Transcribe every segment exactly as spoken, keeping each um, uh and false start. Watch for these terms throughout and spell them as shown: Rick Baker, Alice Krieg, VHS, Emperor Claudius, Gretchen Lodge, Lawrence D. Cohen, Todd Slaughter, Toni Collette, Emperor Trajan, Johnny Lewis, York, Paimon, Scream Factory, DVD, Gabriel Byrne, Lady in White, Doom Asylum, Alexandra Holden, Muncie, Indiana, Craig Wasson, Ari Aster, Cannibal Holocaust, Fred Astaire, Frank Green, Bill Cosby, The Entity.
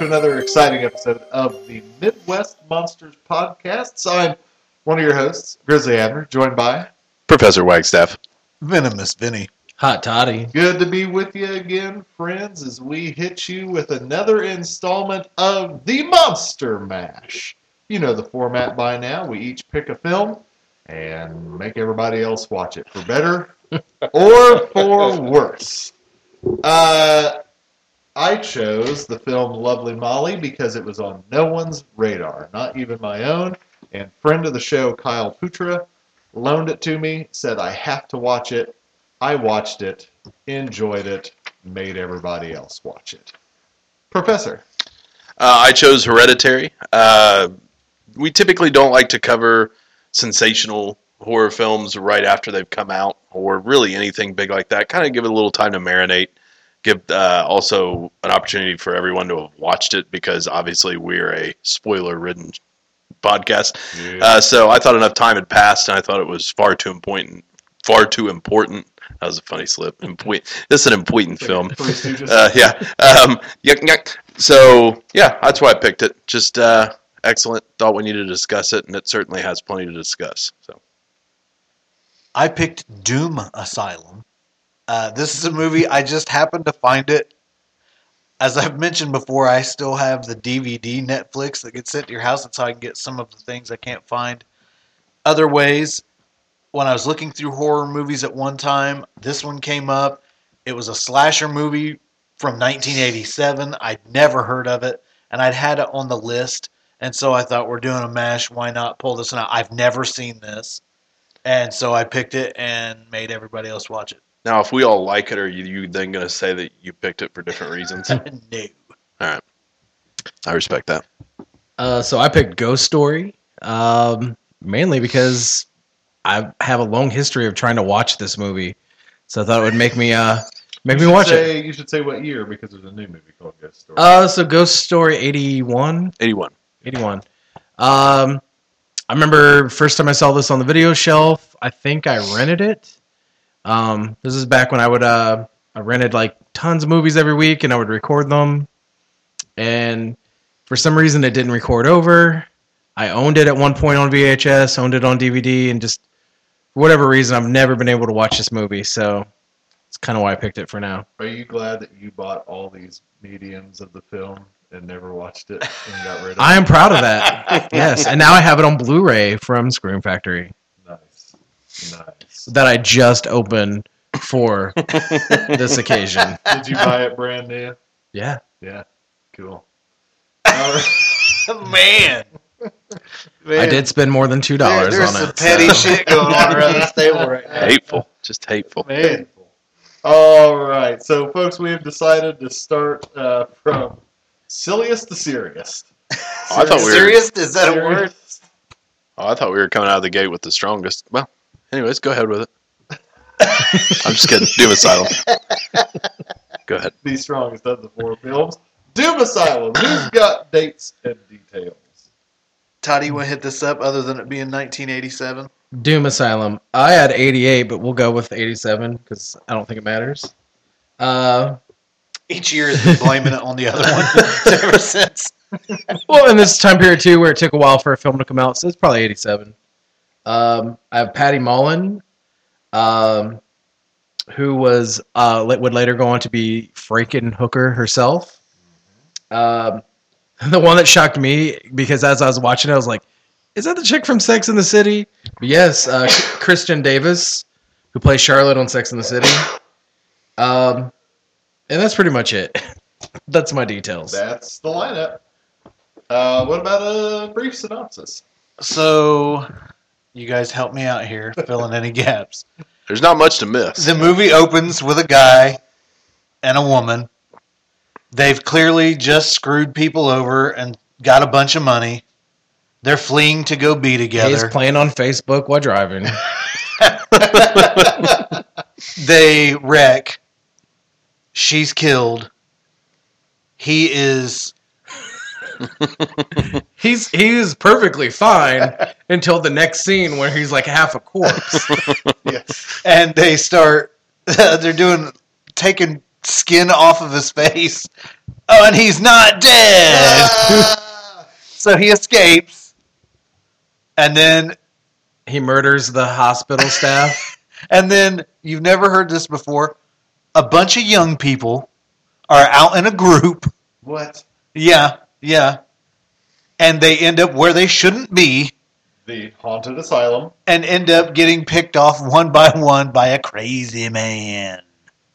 Another exciting episode of the Midwest Monsters Podcast. So I'm one of your hosts, Grizzly Adner, joined by Professor Wagstaff, Venomous Vinny, Hot Toddy. Good to be with you again, friends, as we hit you with another installment of the Monster Mash. You know the format by now. We each pick a film and make everybody else watch it, for better or for worse. Uh... I chose the film Lovely Molly because it was on no one's radar, not even my own, and friend of the show Kyle Putra loaned it to me, said I have to watch it. I watched it, enjoyed it, made everybody else watch it. Professor? Uh, I chose Hereditary. Uh, we typically don't like to cover sensational horror films right after they've come out, or really anything big like that. Kind of give it a little time to marinate. Give uh, also an opportunity for everyone to have watched it, because obviously we're a spoiler-ridden podcast. Yeah. Uh, so I thought enough time had passed, and I thought it was far too important. Far too important. That was a funny slip. Impoint. This is an important film. Uh, yeah. Um, yuck, yuck. So yeah, that's why I picked it. Just uh, excellent. Thought we needed to discuss it, and it certainly has plenty to discuss. So I picked Doom Asylum. Uh, this is a movie, I just happened to find it. As I've mentioned before, I still have the D V D Netflix that gets sent to your house. That's how I can get some of the things I can't find other ways. When I was looking through horror movies at one time, this one came up. It was a slasher movie from nineteen eighty-seven. I'd never heard of it, and I'd had it on the list. And so I thought, we're doing a mash. Why not pull this one out? I've never seen this. And so I picked it and made everybody else watch it. Now, if we all like it, are you, you then going to say that you picked it for different reasons? No. All right. I respect that. Uh, so I picked Ghost Story, um, mainly because I have a long history of trying to watch this movie. So I thought it would make me uh, make me watch say, it. You should say what year, because there's a new movie called Ghost Story. Uh, so Ghost Story eighty-one? eighty-one. eighty-one. Um, I remember first time I saw this on the video shelf, I think I rented it. Um, this is back when I would, uh, I rented like tons of movies every week and I would record them, and for some reason it didn't record over. I owned it at one point on V H S, owned it on D V D, and just for whatever reason, I've never been able to watch this movie. So it's kind of why I picked it for now. Are you glad that you bought all these mediums of the film and never watched it and got rid of it? I am proud of that. Yes. And now I have it on Blu-ray from Scream Factory. Nice. That I just opened for this occasion. Did you buy it brand new? Yeah. Yeah. Cool. Right. Man. Man. I did spend more than two dollars on it. There's some petty so. shit going on around this table right now. Hateful. Just hateful. Man. All right. So, folks, we have decided to start uh, from silliest to serious. Oh, I thought we were... Serious? Is that serious? A word? Oh, I thought we were coming out of the gate with the strongest. Well. Anyways, go ahead with it. I'm just kidding. Doom Asylum. Go ahead. The strongest of the four films. Doom Asylum. Who's got dates and details? Toddy, you want to hit this up other than it being nineteen eighty-seven? Doom Asylum. I had eighty-eight, but we'll go with eighty-seven because I don't think it matters. Uh, Each year has been blaming it on the other one ever since. Well, in this time period, too, where it took a while for a film to come out, so it's probably eighty-seven. Um, I have Patty Mullen, um, who was uh, would later go on to be Frankenhooker herself. Um, the one that shocked me, because as I was watching it, I was like, is that the chick from Sex and the City? But yes, uh, Kristen Davis who plays Charlotte on Sex and the City. Um, and that's pretty much it. That's my details. That's the lineup. Uh, what about a brief synopsis? So, you guys help me out here, fill in any gaps. There's not much to miss. The movie opens with a guy and a woman. They've clearly just screwed people over and got a bunch of money. They're fleeing to go be together. He's playing on Facebook while driving. They wreck. She's killed. He is... he's he is perfectly fine until the next scene where he's like half a corpse. Yes. And they start... They're doing... Taking skin off of his face. Oh, and he's not dead! Ah! So he escapes. And then he murders the hospital staff. And then, you've never heard this before, a bunch of young people are out in a group. What? Yeah, yeah. And they end up where they shouldn't be. The haunted asylum. And end up getting picked off one by one by a crazy man.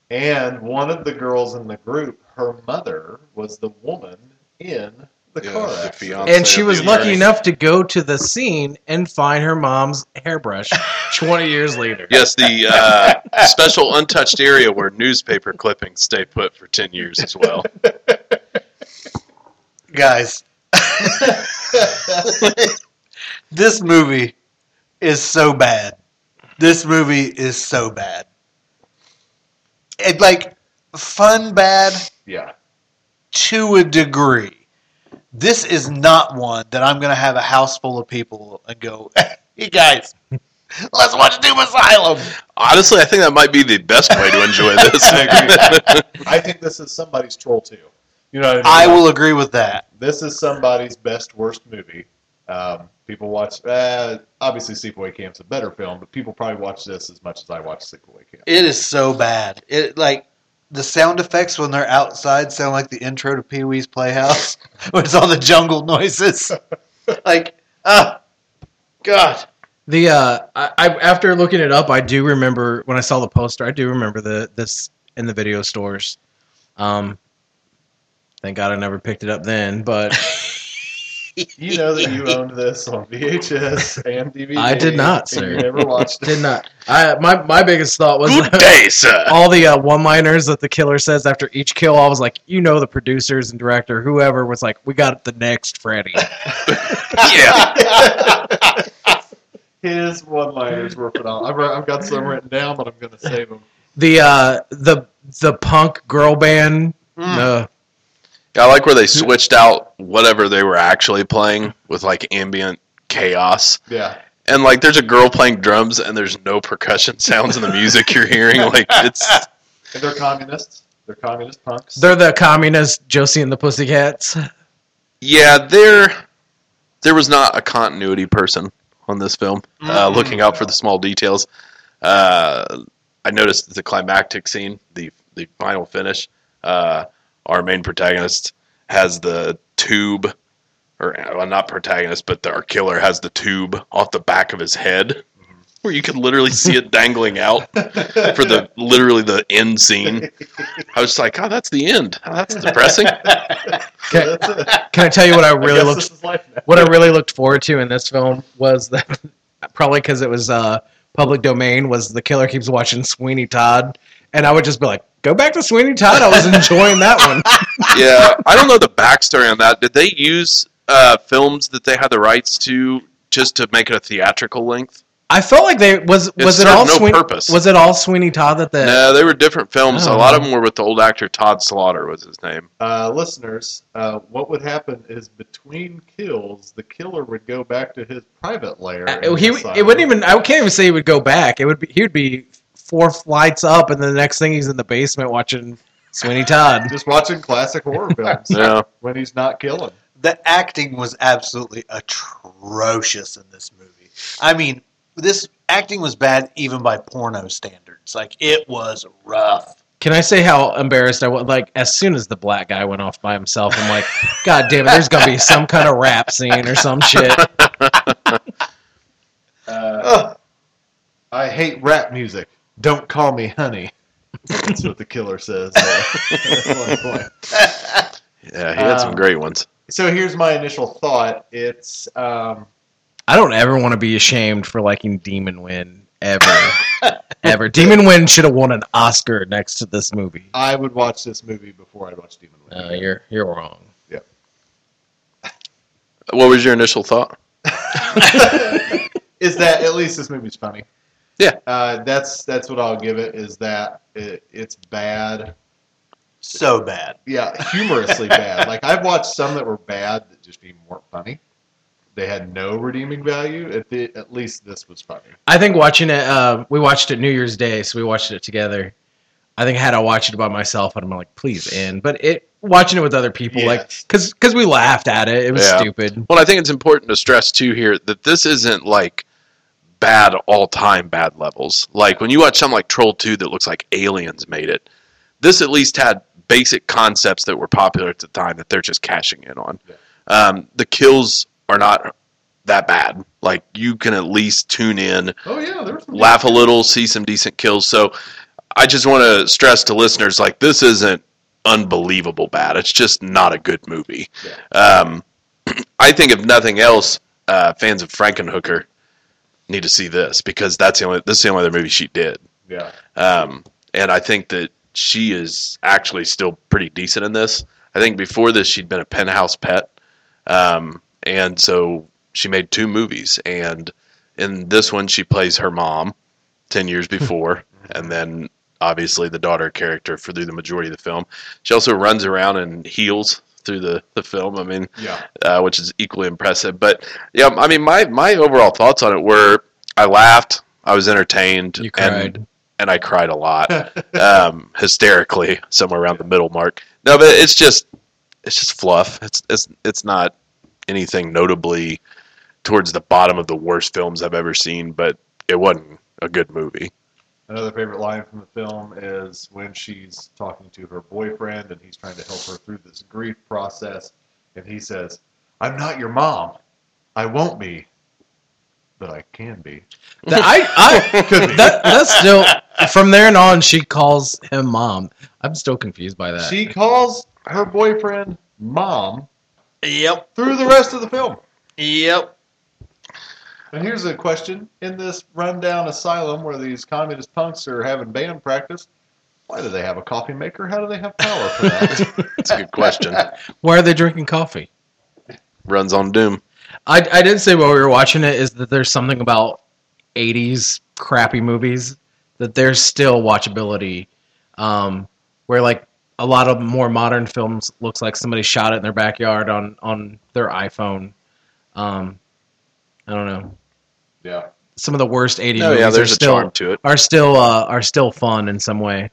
And one of the girls in the group, her mother, was the woman in... The car yeah, the and she was lucky enough to go to the scene and find her mom's hairbrush twenty years later. Yes, the uh, special untouched area where newspaper clippings stay put for ten years as well. Guys, this movie is so bad. This movie is so bad. It, like, fun bad yeah, to a degree. This is not one that I'm going to have a house full of people and go, hey, guys, let's watch Doom Asylum. Honestly, I think that might be the best way to enjoy this. I think this is somebody's Troll two. You know what I mean? I will agree with that. This is somebody's best, worst movie. Um, people watch, uh, obviously, Sleepaway Camp's a better film, but people probably watch this as much as I watch Sleepaway Camp. It is so bad. It, like... The sound effects when they're outside sound like the intro to Pee-wee's Playhouse, where it's all the jungle noises. Like, ah, God. The uh, I, I after looking it up, I do remember when I saw the poster. I do remember the this in the video stores. Um, thank God I never picked it up then. But you know that you owned this on V H S and D V D. I did not, sir. You never watched it. Did not. I my my biggest thought was good day, sir. All the uh, one-liners that the killer says after each kill. I was like, you know, the producers and director, whoever, was like, we got the next Freddy. Yeah. His one-liners were phenomenal. I've, I've got some written down, but I'm going to save them. The uh, the the punk girl band. Mm. Uh, I like where they switched out whatever they were actually playing with, like, ambient chaos. Yeah. And, like, there's a girl playing drums, and there's no percussion sounds in the music you're hearing. Like, it's... And they're communists. They're communist punks. They're the communist Josie and the Pussycats. Yeah, there there was not a continuity person on this film, mm-hmm. uh, looking out for the small details. Uh, I noticed the climactic scene, the, the final finish, uh... Our main protagonist has the tube, or well, not protagonist, but the, our killer has the tube off the back of his head, where you can literally see it dangling out for the literally the end scene. I was like, oh, that's the end. Oh, that's depressing. Can, can I tell you what I really I looked what I really looked forward to in this film was that probably because it was uh, public domain was the killer keeps watching Sweeney Todd, and I would just be like. Go back to Sweeney Todd. I was enjoying that one. Yeah, I don't know the backstory on that. Did they use uh, films that they had the rights to just to make it a theatrical length? I felt like they was it was it all no Sweeney, purpose. Was it all Sweeney Todd that they? No, they were different films. Oh. A lot of them were with the old actor Todd Slaughter was his name. Uh, listeners, uh, what would happen is between kills, the killer would go back to his private lair. Uh, he it wouldn't even. I can't even say he would go back. It would be he would be. Four flights up, and the next thing he's in the basement watching Sweeney Todd. Just watching classic horror films yeah. when he's not killing. The acting was absolutely atrocious in this movie. I mean, this acting was bad even by porno standards. Like, it was rough. Can I say how embarrassed I was? Like, as soon as the black guy went off by himself, I'm like, God damn it, there's going to be some kind of rap scene or some shit. uh, I hate rap music. Don't call me honey. That's what the killer says at one point. Yeah, he had um, some great ones. So here's my initial thought. It's um, I don't ever want to be ashamed for liking Demon Wind. Ever. Ever. Demon Wind should have won an Oscar next to this movie. I would watch this movie before I'd watch Demon Wind. No, you're you're wrong. Yeah. What was your initial thought? Is that at least this movie's funny. Yeah. Uh, that's that's what I'll give it, is that it, it's bad. So bad. Yeah, humorously bad. Like, I've watched some that were bad that just weren't funny. They had no redeeming value. At, the, at least this was funny. I think watching it, uh, we watched it New Year's Day, so we watched it together. I think had I watched it by myself, I'd have been like, please end. But it watching it with other people, yes. like because because we laughed at it. It was yeah. stupid. Well, I think it's important to stress, too, here, that this isn't, like, bad all-time bad levels. Like, when you watch something like Troll two that looks like aliens made it, this at least had basic concepts that were popular at the time that they're just cashing in on. Yeah. Um, the kills... are not that bad. Like, you can at least tune in, oh, yeah, there was some laugh a little, see some decent kills. So I just want to stress to listeners, like, this isn't unbelievable bad. It's just not a good movie. Yeah. Um, I think if nothing else, uh, fans of Frankenhooker need to see this, because that's the only this is the only other movie she did. Yeah. Um, and I think that she is actually still pretty decent in this. I think before this, she'd been a Penthouse Pet. Um, And so she made two movies, and in this one she plays her mom ten years before, and then obviously the daughter character for through the majority of the film. She also runs around in heels through the, the film, I mean, yeah. uh, which is equally impressive. But, yeah, I mean, my, my overall thoughts on it were I laughed, I was entertained, you cried. and and I cried a lot, um, hysterically, somewhere around the middle mark. No, but it's just it's just fluff. It's it's it's not... anything notably towards the bottom of the worst films I've ever seen, but it wasn't a good movie. Another favorite line from the film is when she's talking to her boyfriend and he's trying to help her through this grief process, and he says, "I'm not your mom. I won't be, but I can be." That, I, I could be. That, that's still from there and on. She calls him mom. I'm still confused by that. She calls her boyfriend mom. Yep. Through the rest of the film. Yep. And here's a question. In this rundown asylum where these communist punks are having band practice, why do they have a coffee maker? How do they have power for that? That's a good question. Why are they drinking coffee? Runs on Doom. I, I did say while we were watching it is that there's something about eighties crappy movies that there's still watchability, um, where, like, a lot of more modern films looks like somebody shot it in their backyard on, on their iPhone. Um, I don't know. Yeah. Some of the worst eighties no, movies yeah, there's are, a still, charm to it. are still uh, are still fun in some way.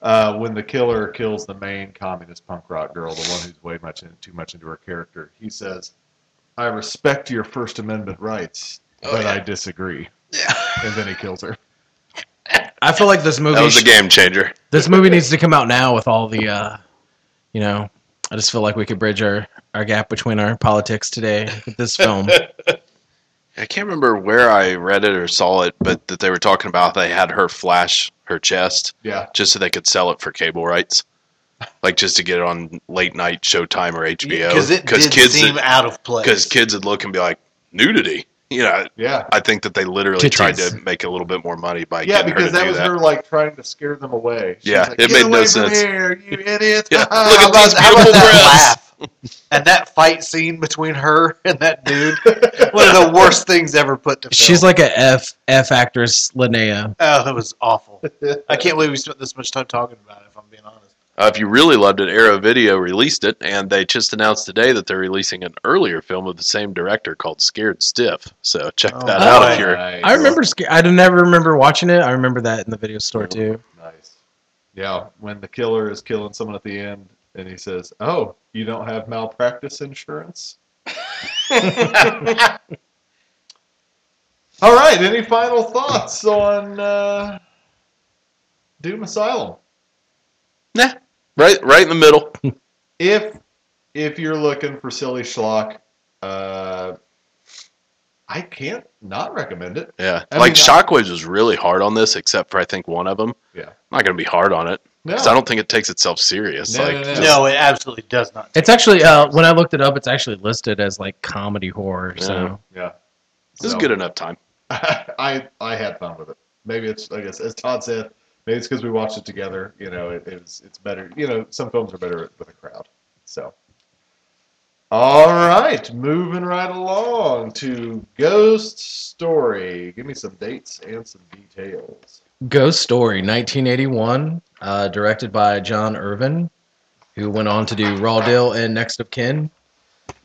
Uh, when the killer kills the main communist punk rock girl, the one who's way much in, too much into her character, he says, "I respect your First Amendment rights, oh, but yeah. I disagree." Yeah. And then he kills her. I feel like this movie... That was a game changer. This movie needs to come out now with all the, uh, you know... I just feel like we could bridge our, our gap between our politics today with this film. I can't remember where I read it or saw it, but that they were talking about they had her flash her chest. Yeah. Just so they could sell it for cable rights. Like, just to get it on late night Showtime or H B O. Because it Cause did kids seem would, out of place. Because kids would look and be like, nudity. You know, yeah. I think that they literally Titties. tried to make a little bit more money by yeah, getting her to do that. Yeah, because that was her, like, trying to scare them away. She yeah, like, it made no sense. Get away from here, you idiots. Yeah. Uh, Look at these beautiful breasts. And that fight scene between her and that dude, one of the worst things ever put to film. She's like a F, F actress, Linnea. Oh, that was awful. I can't believe we spent this much time talking about it, if I'm being honest. Uh, if you really loved it, Arrow Video released it, and they just announced today that they're releasing an earlier film of the same director called Scared Stiff. So check oh, that nice. out if you're... I remember... I never remember watching it. I remember that in the video store, too. Nice. Yeah, when the killer is killing someone at the end, and he says, "Oh, you don't have malpractice insurance?" All right, any final thoughts on uh, Doom Asylum? Nah, right, right in the middle. If if you're looking for silly schlock, uh, I can't not recommend it. Yeah. I like mean, Shockwaves was really hard on this, except for I think one of them. Yeah. I'm not going to be hard on it. Because no. I don't think it takes itself serious. No, like, no, no. Just, no, it absolutely does not. It's actually, uh, when I looked it up, it's actually listed as like comedy horror. Yeah. So. Yeah. This so, is good enough time. I, I had fun with it. Maybe it's, I guess, as Todd said, maybe it's because we watched it together. You know, it, it's, it's better. You know, some films are better with a crowd. So. All right, moving right along to Ghost Story. Give me some dates and some details. Ghost Story, nineteen eighty-one, uh, directed by John Irvin, who went on to do Raw Deal and Next of Kin.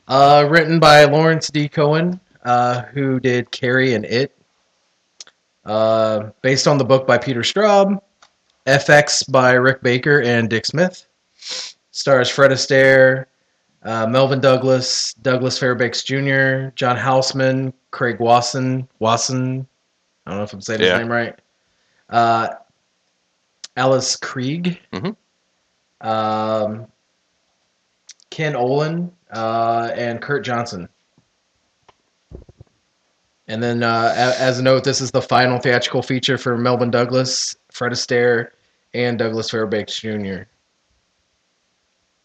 Uh, written by Lawrence D. Cohen, uh, who did Carrie and It. Uh, based on the book by Peter Straub. F X by Rick Baker and Dick Smith. Stars Fred Astaire, Uh, Melvin Douglas, Douglas Fairbanks Junior, John Houseman, Craig Wasson, Wasson, I don't know if I'm saying yeah. his name right, uh, Alice Krieg, mm-hmm. um, Ken Olin, uh, and Kurt Johnson. And then, uh, as a note, this is the final theatrical feature for Melvin Douglas, Fred Astaire, and Douglas Fairbanks Junior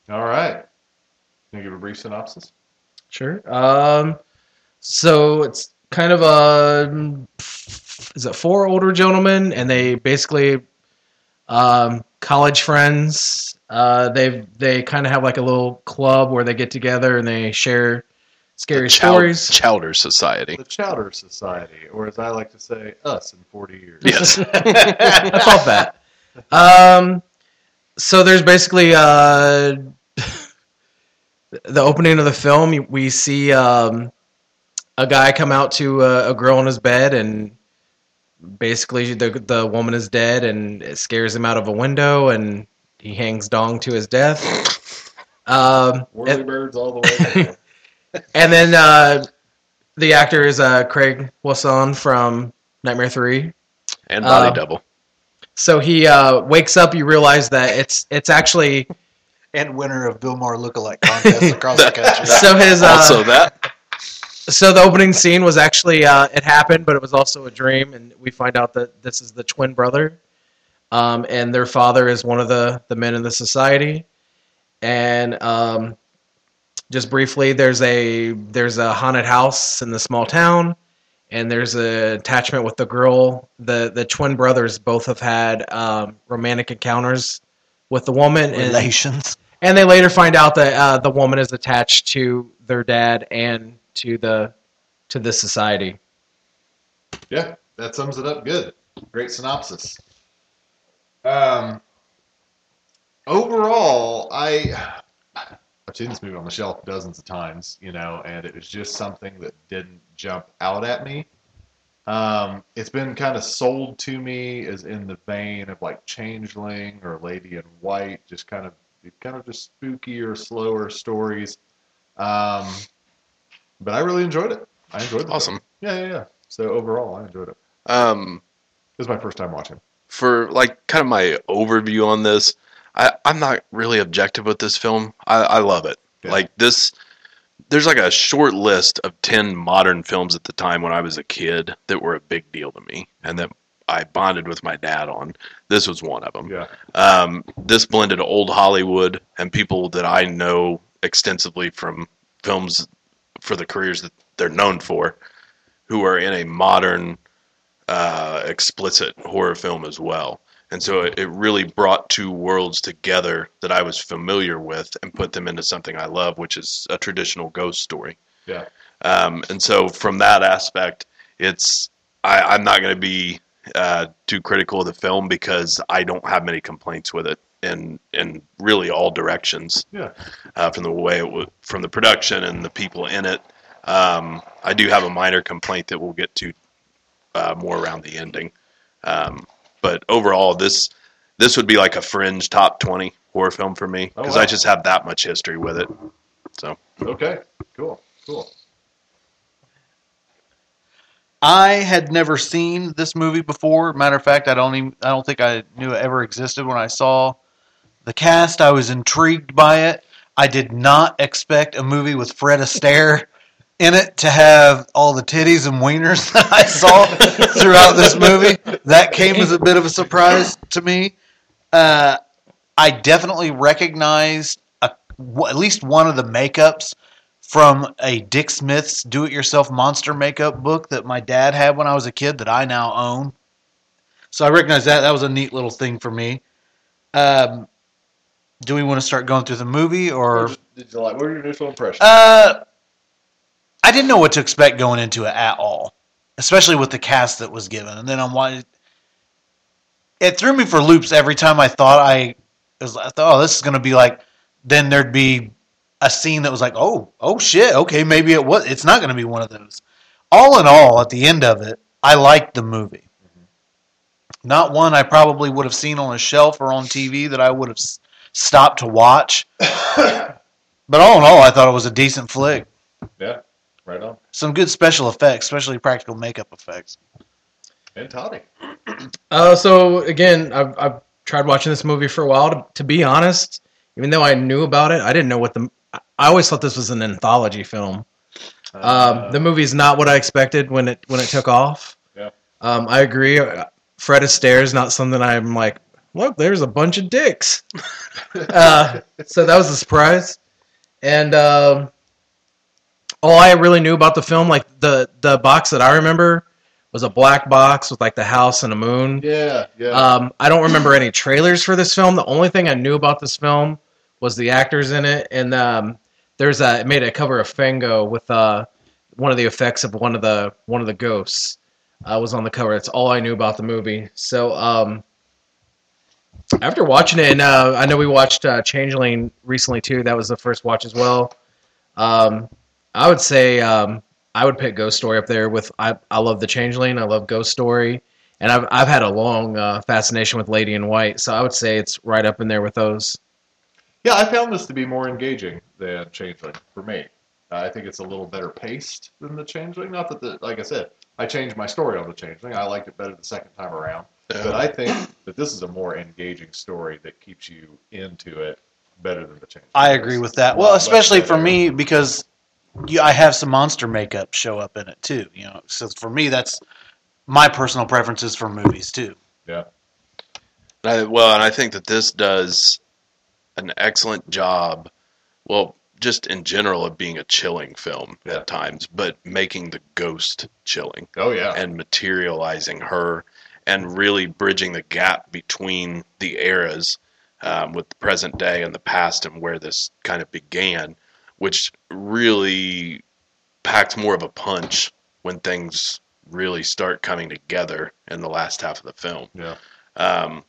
All right. Can you give a brief synopsis? Sure. Um, so it's kind of a, is it four older gentlemen, and they basically um, college friends. Uh, they they kind of have like a little club where they get together and they share scary the chow- stories. Chowder Society. The Chowder Society, or as I like to say, us in forty years. Yes. That's all that. Um, so there's basically. Uh, The opening of the film, we see um, a guy come out to a, a girl on his bed, and basically the the woman is dead, and it scares him out of a window, and he hangs dong to his death. Um, Whirly and, birds all the way. And then uh, the actor is uh, Craig Wasson from Nightmare three. And Body uh, Double. So he uh, wakes up, you realize that it's it's actually... And winner of Billmore lookalike contest across the country. So his uh, also that. So the opening scene was actually uh, it happened, but it was also a dream, and we find out that this is the twin brother, um, and their father is one of the the men in the society. And um, just briefly, there's a there's a haunted house in the small town, and there's a attachment with the girl. the The twin brothers both have had um, romantic encounters with the woman. Relations. And, And they later find out that uh, the woman is attached to their dad and to the to the society. Yeah, that sums it up good. Great synopsis. Um, overall, I I've seen this movie on the shelf dozens of times, you know, and it was just something that didn't jump out at me. Um, it's been kind of sold to me as in the vein of like Changeling or Lady in White, just kind of. Kind of just spookier, slower stories, um, but I really enjoyed it. I enjoyed it. Awesome. Yeah, yeah, yeah. So overall, I enjoyed it. Um, it was my first time watching. For like kind of my overview on this, I, I'm not really objective with this film. I, I love it. Yeah. Like this, there's like a short list of ten modern films at the time when I was a kid that were a big deal to me, and that I bonded with my dad on. This was one of them. Yeah. Um, this blended old Hollywood and people that I know extensively from films for the careers that they're known for, who are in a modern, uh, explicit horror film as well. And so it, it really brought two worlds together that I was familiar with and put them into something I love, which is a traditional ghost story. Yeah. Um, and so from that aspect, it's, I, I'm not going to be, Uh, too critical of the film because I don't have many complaints with it in in really all directions. Yeah, uh, from the way it was, from the production and the people in it. Um, I do have a minor complaint that we'll get to uh, more around the ending. Um, but overall, this this would be like a fringe top twenty horror film for me because oh, wow. I just have that much history with it. So okay, cool, cool. I had never seen this movie before. Matter of fact, I don't even, I don't think I knew it ever existed when I saw the cast. I was intrigued by it. I did not expect a movie with Fred Astaire in it to have all the titties and wieners that I saw throughout this movie. That came as a bit of a surprise to me. Uh, I definitely recognized a, w- at least one of the makeups from a Dick Smith's do-it-yourself monster makeup book that my dad had when I was a kid that I now own. So I recognize that. That was a neat little thing for me. Um, do we want to start going through the movie? Or did you like, what were your initial impressions? Uh, I didn't know what to expect going into it at all, especially with the cast that was given. And then I'm watching, it threw me for loops every time I thought I, was, I thought, oh, this is going to be like, then there'd be a scene that was like, oh, oh shit, okay, maybe it was. It's not going to be one of those. All in all, at the end of it, I liked the movie. Mm-hmm. Not one I probably would have seen on a shelf or on T V that I would have s- stopped to watch. But all in all, I thought it was a decent flick. Yeah. Right on. Some good special effects, especially practical makeup effects. And Toddy. Uh, so, again, I've, I've tried watching this movie for a while. To, to be honest, even though I knew about it, I didn't know what the... I always thought this was an anthology film. Uh, um, the movie is not what I expected when it when it took off. Yeah. Um, I agree. Fred Astaire is not something I'm like, look, there's a bunch of dicks. uh, so that was a surprise. And... Uh, all I really knew about the film, like the, the box that I remember was a black box with like the house and a moon. Yeah, yeah. Um, I don't remember any trailers for this film. The only thing I knew about this film was the actors in it, and um, there's a it made a cover of Fango with uh, one of the effects of one of the one of the ghosts uh, was on the cover. That's all I knew about the movie. So um, after watching it, and uh, I know we watched uh, Changeling recently too. That was the first watch as well. Um, I would say um, I would pick Ghost Story up there with I I love The Changeling, I love Ghost Story, and I've I've had a long uh, fascination with Lady in White, so I would say it's right up in there with those. Yeah, I found this to be more engaging than Changeling for me. Uh, I think it's a little better paced than The Changeling. Not that the like I said, I changed my story on The Changeling. I liked it better the second time around, but I think that this is a more engaging story that keeps you into it better than The Changeling. I agree with that. Well, especially for me because. Yeah, I have some monster makeup show up in it too, you know. So for me, that's my personal preferences for movies too. Yeah. I, well, and I think that this does an excellent job. Well, just in general of being a chilling film yeah. at times, but making the ghost chilling. Oh yeah. And materializing her, and really bridging the gap between the eras, um, with the present day and the past, and where this kind of began. Which really packs more of a punch when things really start coming together in the last half of the film. Yeah. Um,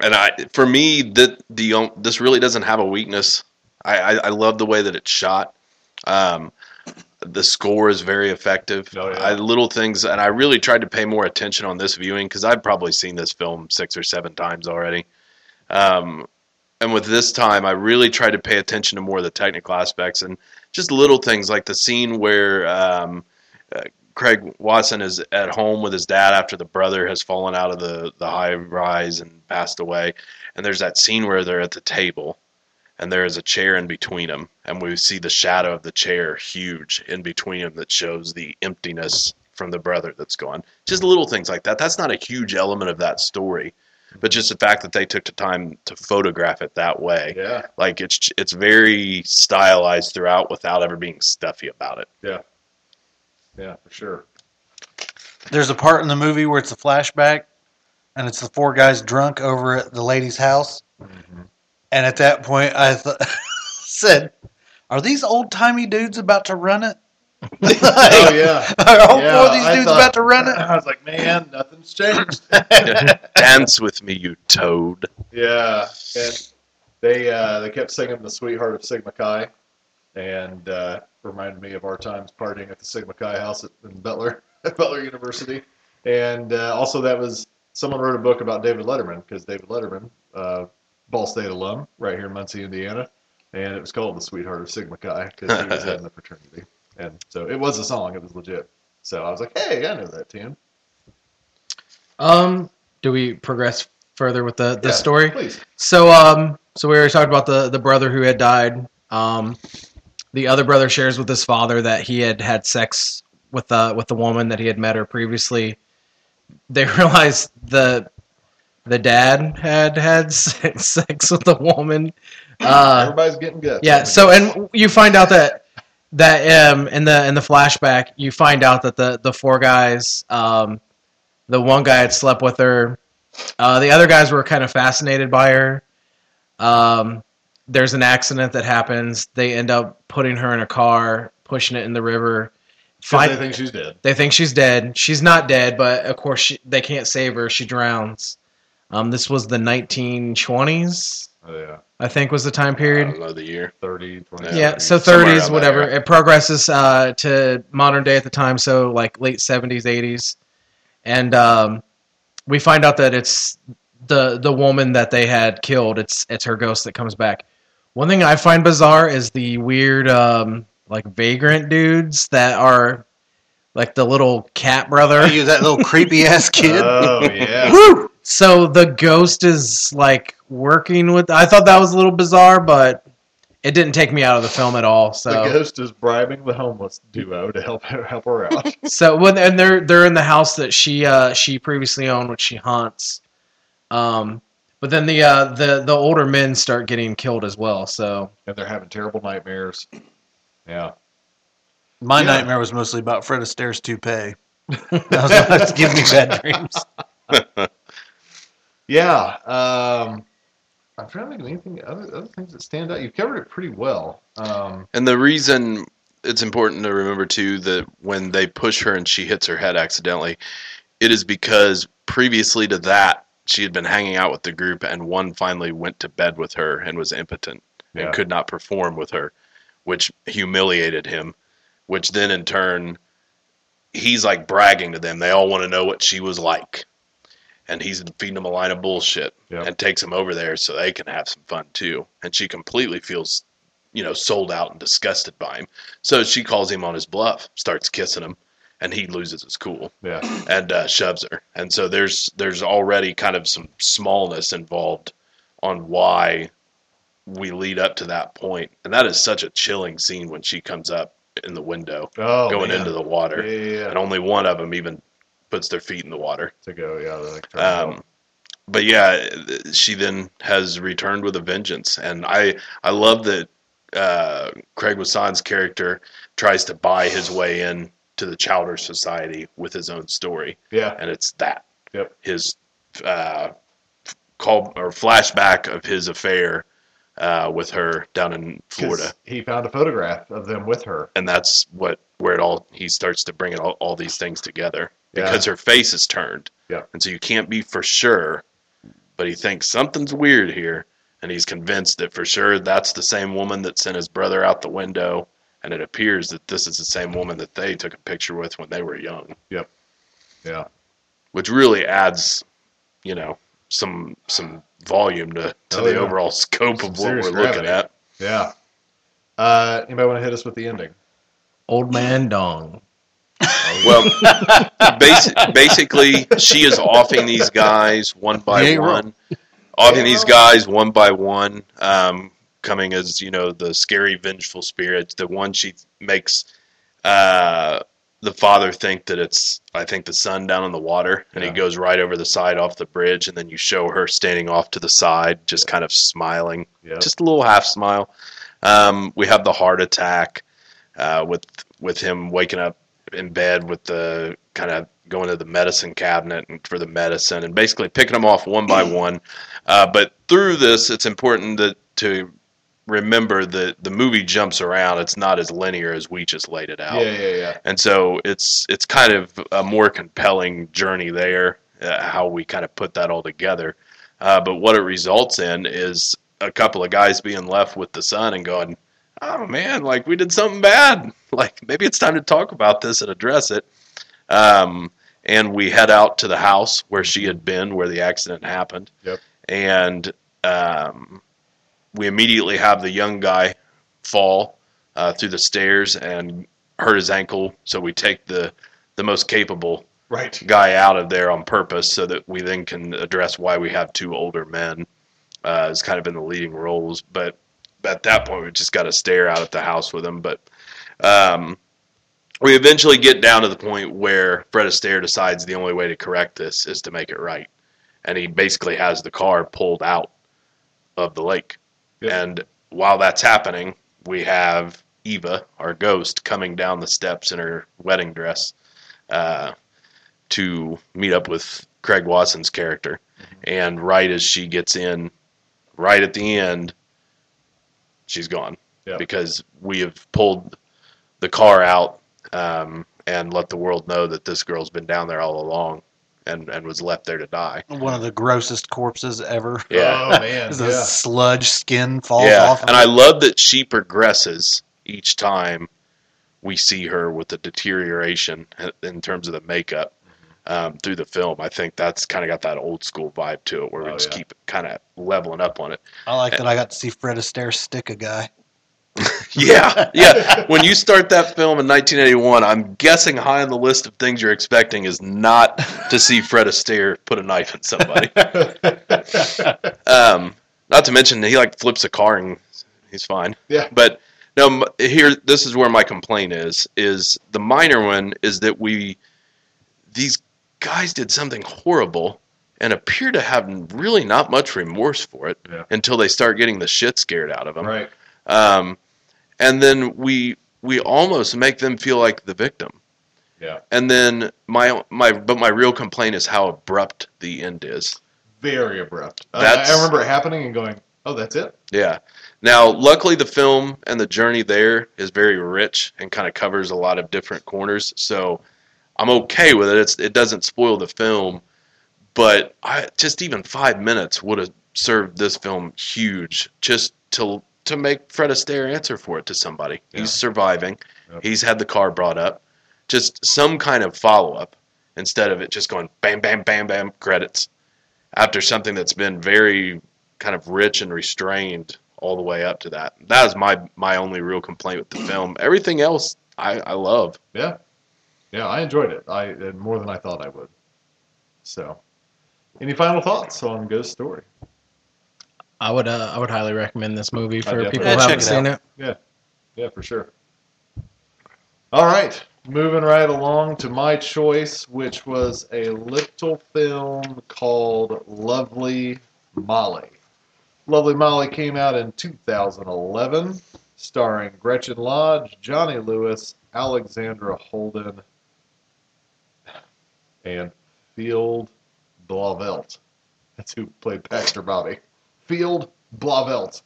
and I, for me, that the this really doesn't have a weakness. I, I, I love the way that it's shot. Um, the score is very effective. Oh, yeah. I, little things, and I really tried to pay more attention on this viewing because I've probably seen this film six or seven times already. Um, And with this time, I really tried to pay attention to more of the technical aspects and just little things like the scene where um, uh, Craig Wasson is at home with his dad after the brother has fallen out of the, the high rise and passed away. And there's that scene where they're at the table and there is a chair in between them. And we see the shadow of the chair huge in between them that shows the emptiness from the brother that's gone. Just little things like that. That's not a huge element of that story. But just the fact that they took the time to photograph it that way, yeah, like it's it's very stylized throughout without ever being stuffy about it. Yeah, yeah, for sure. There's a part in the movie where it's a flashback, and it's the four guys drunk over at the lady's house, mm-hmm. and at that point I th- said, "Are these old timey dudes about to run it?" Like, oh yeah! Are all yeah, four of these dudes thought, about to run it? I was like, man, nothing's changed. Dance with me, you toad. Yeah, and they uh, they kept singing the Sweetheart of Sigma Chi, and uh, reminded me of our times partying at the Sigma Chi house at in Butler at Butler University, and uh, also that was someone wrote a book about David Letterman because David Letterman, uh, Ball State alum, right here in Muncie, Indiana, and it was called the Sweetheart of Sigma Chi because he was in the fraternity. And so it was a song. It was legit. So I was like, hey, I know that tune. Um, do we progress further with the, the yeah, story? Please. So um, so we already talked about the, the brother who had died. Um, the other brother shares with his father that he had had sex with the with the woman that he had met her previously. They realize the the dad had had sex with the woman. Uh, Everybody's getting good. Yeah. So, and you find out that that um, in the in the flashback, you find out that the the four guys, um, the one guy had slept with her. Uh, the other guys were kind of fascinated by her. Um, there's an accident that happens. They end up putting her in a car, pushing it in the river. Find, they think she's dead. They think she's dead. She's not dead, but of course she, they can't save her. She drowns. Um, this was the nineteen twenties. Oh, yeah. I think was the time period. I don't know the year. thirty, twenty. Yeah, so thirties, whatever. There. It progresses uh, to modern day at the time, so like late seventies, eighties. And um, we find out that it's the the woman that they had killed. It's it's her ghost that comes back. One thing I find bizarre is the weird um, like vagrant dudes that are like the little cat brother. Oh, you that little creepy ass kid. Oh yeah. Woo! So the ghost is like working with. I thought that was a little bizarre, but it didn't take me out of the film at all. So the ghost is bribing the homeless duo to help her, help her out. So when and they're they're in the house that she uh, she previously owned, which she haunts. Um, but then the uh, the the older men start getting killed as well. So and they're having terrible nightmares. Yeah, my yeah. nightmare was mostly about Fred Astaire's toupee. That was like, giving me bad dreams. Yeah, um, I'm trying to think of anything other, other things that stand out. You've covered it pretty well. Um, and the reason it's important to remember too that when they push her and she hits her head accidentally, it is because previously to that she had been hanging out with the group, and one finally went to bed with her and was impotent and yeah. could not perform with her, which humiliated him. Which then in turn, he's like bragging to them. They all want to know what she was like. And he's feeding them a line of bullshit yep. and takes them over there so they can have some fun too. And she completely feels, you know, sold out and disgusted by him. So she calls him on his bluff, starts kissing him, and he loses his cool yeah. and uh, shoves her. And so there's there's already kind of some smallness involved on why we lead up to that point. And that is such a chilling scene when she comes up in the window oh, going man. into the water. Yeah, yeah. And only one of them even puts their feet in the water to go. Yeah, like um, but yeah, she then has returned with a vengeance, and I I love that uh, Craig Wasson's character tries to buy his way in to the Chowder Society with his own story. Yeah, and it's that. Yep, his uh, call or flashback of his affair uh, with her down in Florida. He found a photograph of them with her, and that's what where it all he starts to bring it all, all these things together. Because yeah. her face is turned. Yeah. And so you can't be for sure, but he thinks something's weird here, and he's convinced that for sure that's the same woman that sent his brother out the window, and it appears that this is the same woman that they took a picture with when they were young. Yep. Yeah. Which really adds, you know, some some volume to, to oh, the yeah. overall scope some of what we're gravity. looking at. Yeah. Uh, anybody want to hit us with the ending? Old Man Dong. Well, basi- basically, she is offing these guys one by yeah, one, right. offing yeah. these guys one by one, um, coming as, you know, the scary, vengeful spirit. The one she makes uh, the father think that it's, I think, the son down in the water, and yeah. he goes right over the side off the bridge, and then you show her standing off to the side, just yeah. kind of smiling, yeah. just a little half smile. Um, we have the heart attack uh, with with him waking up in bed with the kind of going to the medicine cabinet and for the medicine and basically picking them off one by one. Uh, but through this, it's important that, to remember that the movie jumps around. It's not as linear as we just laid it out. Yeah, yeah, yeah. And so it's, it's kind of a more compelling journey there, uh, how we kind of put that all together. Uh, but what it results in is a couple of guys being left with the son and going, oh man, like we did something bad. Like maybe it's time to talk about this and address it. Um, and we head out to the house where she had been, where the accident happened. Yep. And um, we immediately have the young guy fall uh, through the stairs and hurt his ankle. So we take the, the most capable right. guy out of there on purpose so that we then can address why we have two older men uh, as kind of in the leading roles. But at that point, we just got to stare out at the house with him. But um, we eventually get down to the point where Fred Astaire decides the only way to correct this is to make it right. And he basically has the car pulled out of the lake. Yep. And while that's happening, we have Eva, our ghost, coming down the steps in her wedding dress uh, to meet up with Craig Wasson's character. Mm-hmm. And right as she gets in, right at the end, she's gone. Yep. Because we have pulled the car out um, and let the world know that this girl's been down there all along. And, and was left there to die. One of the grossest corpses ever. Yeah. Oh, man. The yeah. sludge skin falls yeah. off. And it. I love that she progresses each time we see her with the deterioration in terms of the makeup um, through the film. I think that's kind of got that old school vibe to it where oh, we just yeah. keep kind of leveling up on it. I like and, that I got to see Fred Astaire stick a guy. yeah, yeah. When you start that film in nineteen eighty-one, I'm guessing high on the list of things you're expecting is not to see Fred Astaire put a knife in somebody. um, not to mention he like flips a car and he's fine. Yeah. But no, here this is where my complaint is. Is the minor one is that we these guys did something horrible and appear to have really not much remorse for it yeah. until they start getting the shit scared out of them. Right. Um, and then we we almost make them feel like the victim. Yeah. And then my my but my real complaint is how abrupt the end is. Very abrupt. That's, I remember it happening and going, "Oh, that's it?" Yeah. Now, luckily, the film and the journey there is very rich and kind of covers a lot of different corners. So I'm okay with it. It's it doesn't spoil the film, but I just even five minutes would have served this film huge just to. to make Fred Astaire answer for it to somebody. Yeah. He's surviving. Yep. He's had the car brought up. Just some kind of follow-up instead of it just going bam, bam, bam, bam, credits after something that's been very kind of rich and restrained all the way up to that. That is my, my only real complaint with the film. Everything else I, I love. Yeah. Yeah, I enjoyed it. I more than I thought I would. So, any final thoughts on Ghost Story? I would uh, I would highly recommend this movie for people yeah, who haven't it seen it. Yeah, yeah, for sure. All right, moving right along to my choice, which was a little film called Lovely Molly. Lovely Molly came out in two thousand eleven, starring Gretchen Lodge, Johnny Lewis, Alexandra Holden, and Field Blauvelt. That's who played Pastor Bobby. Field Blauvelt.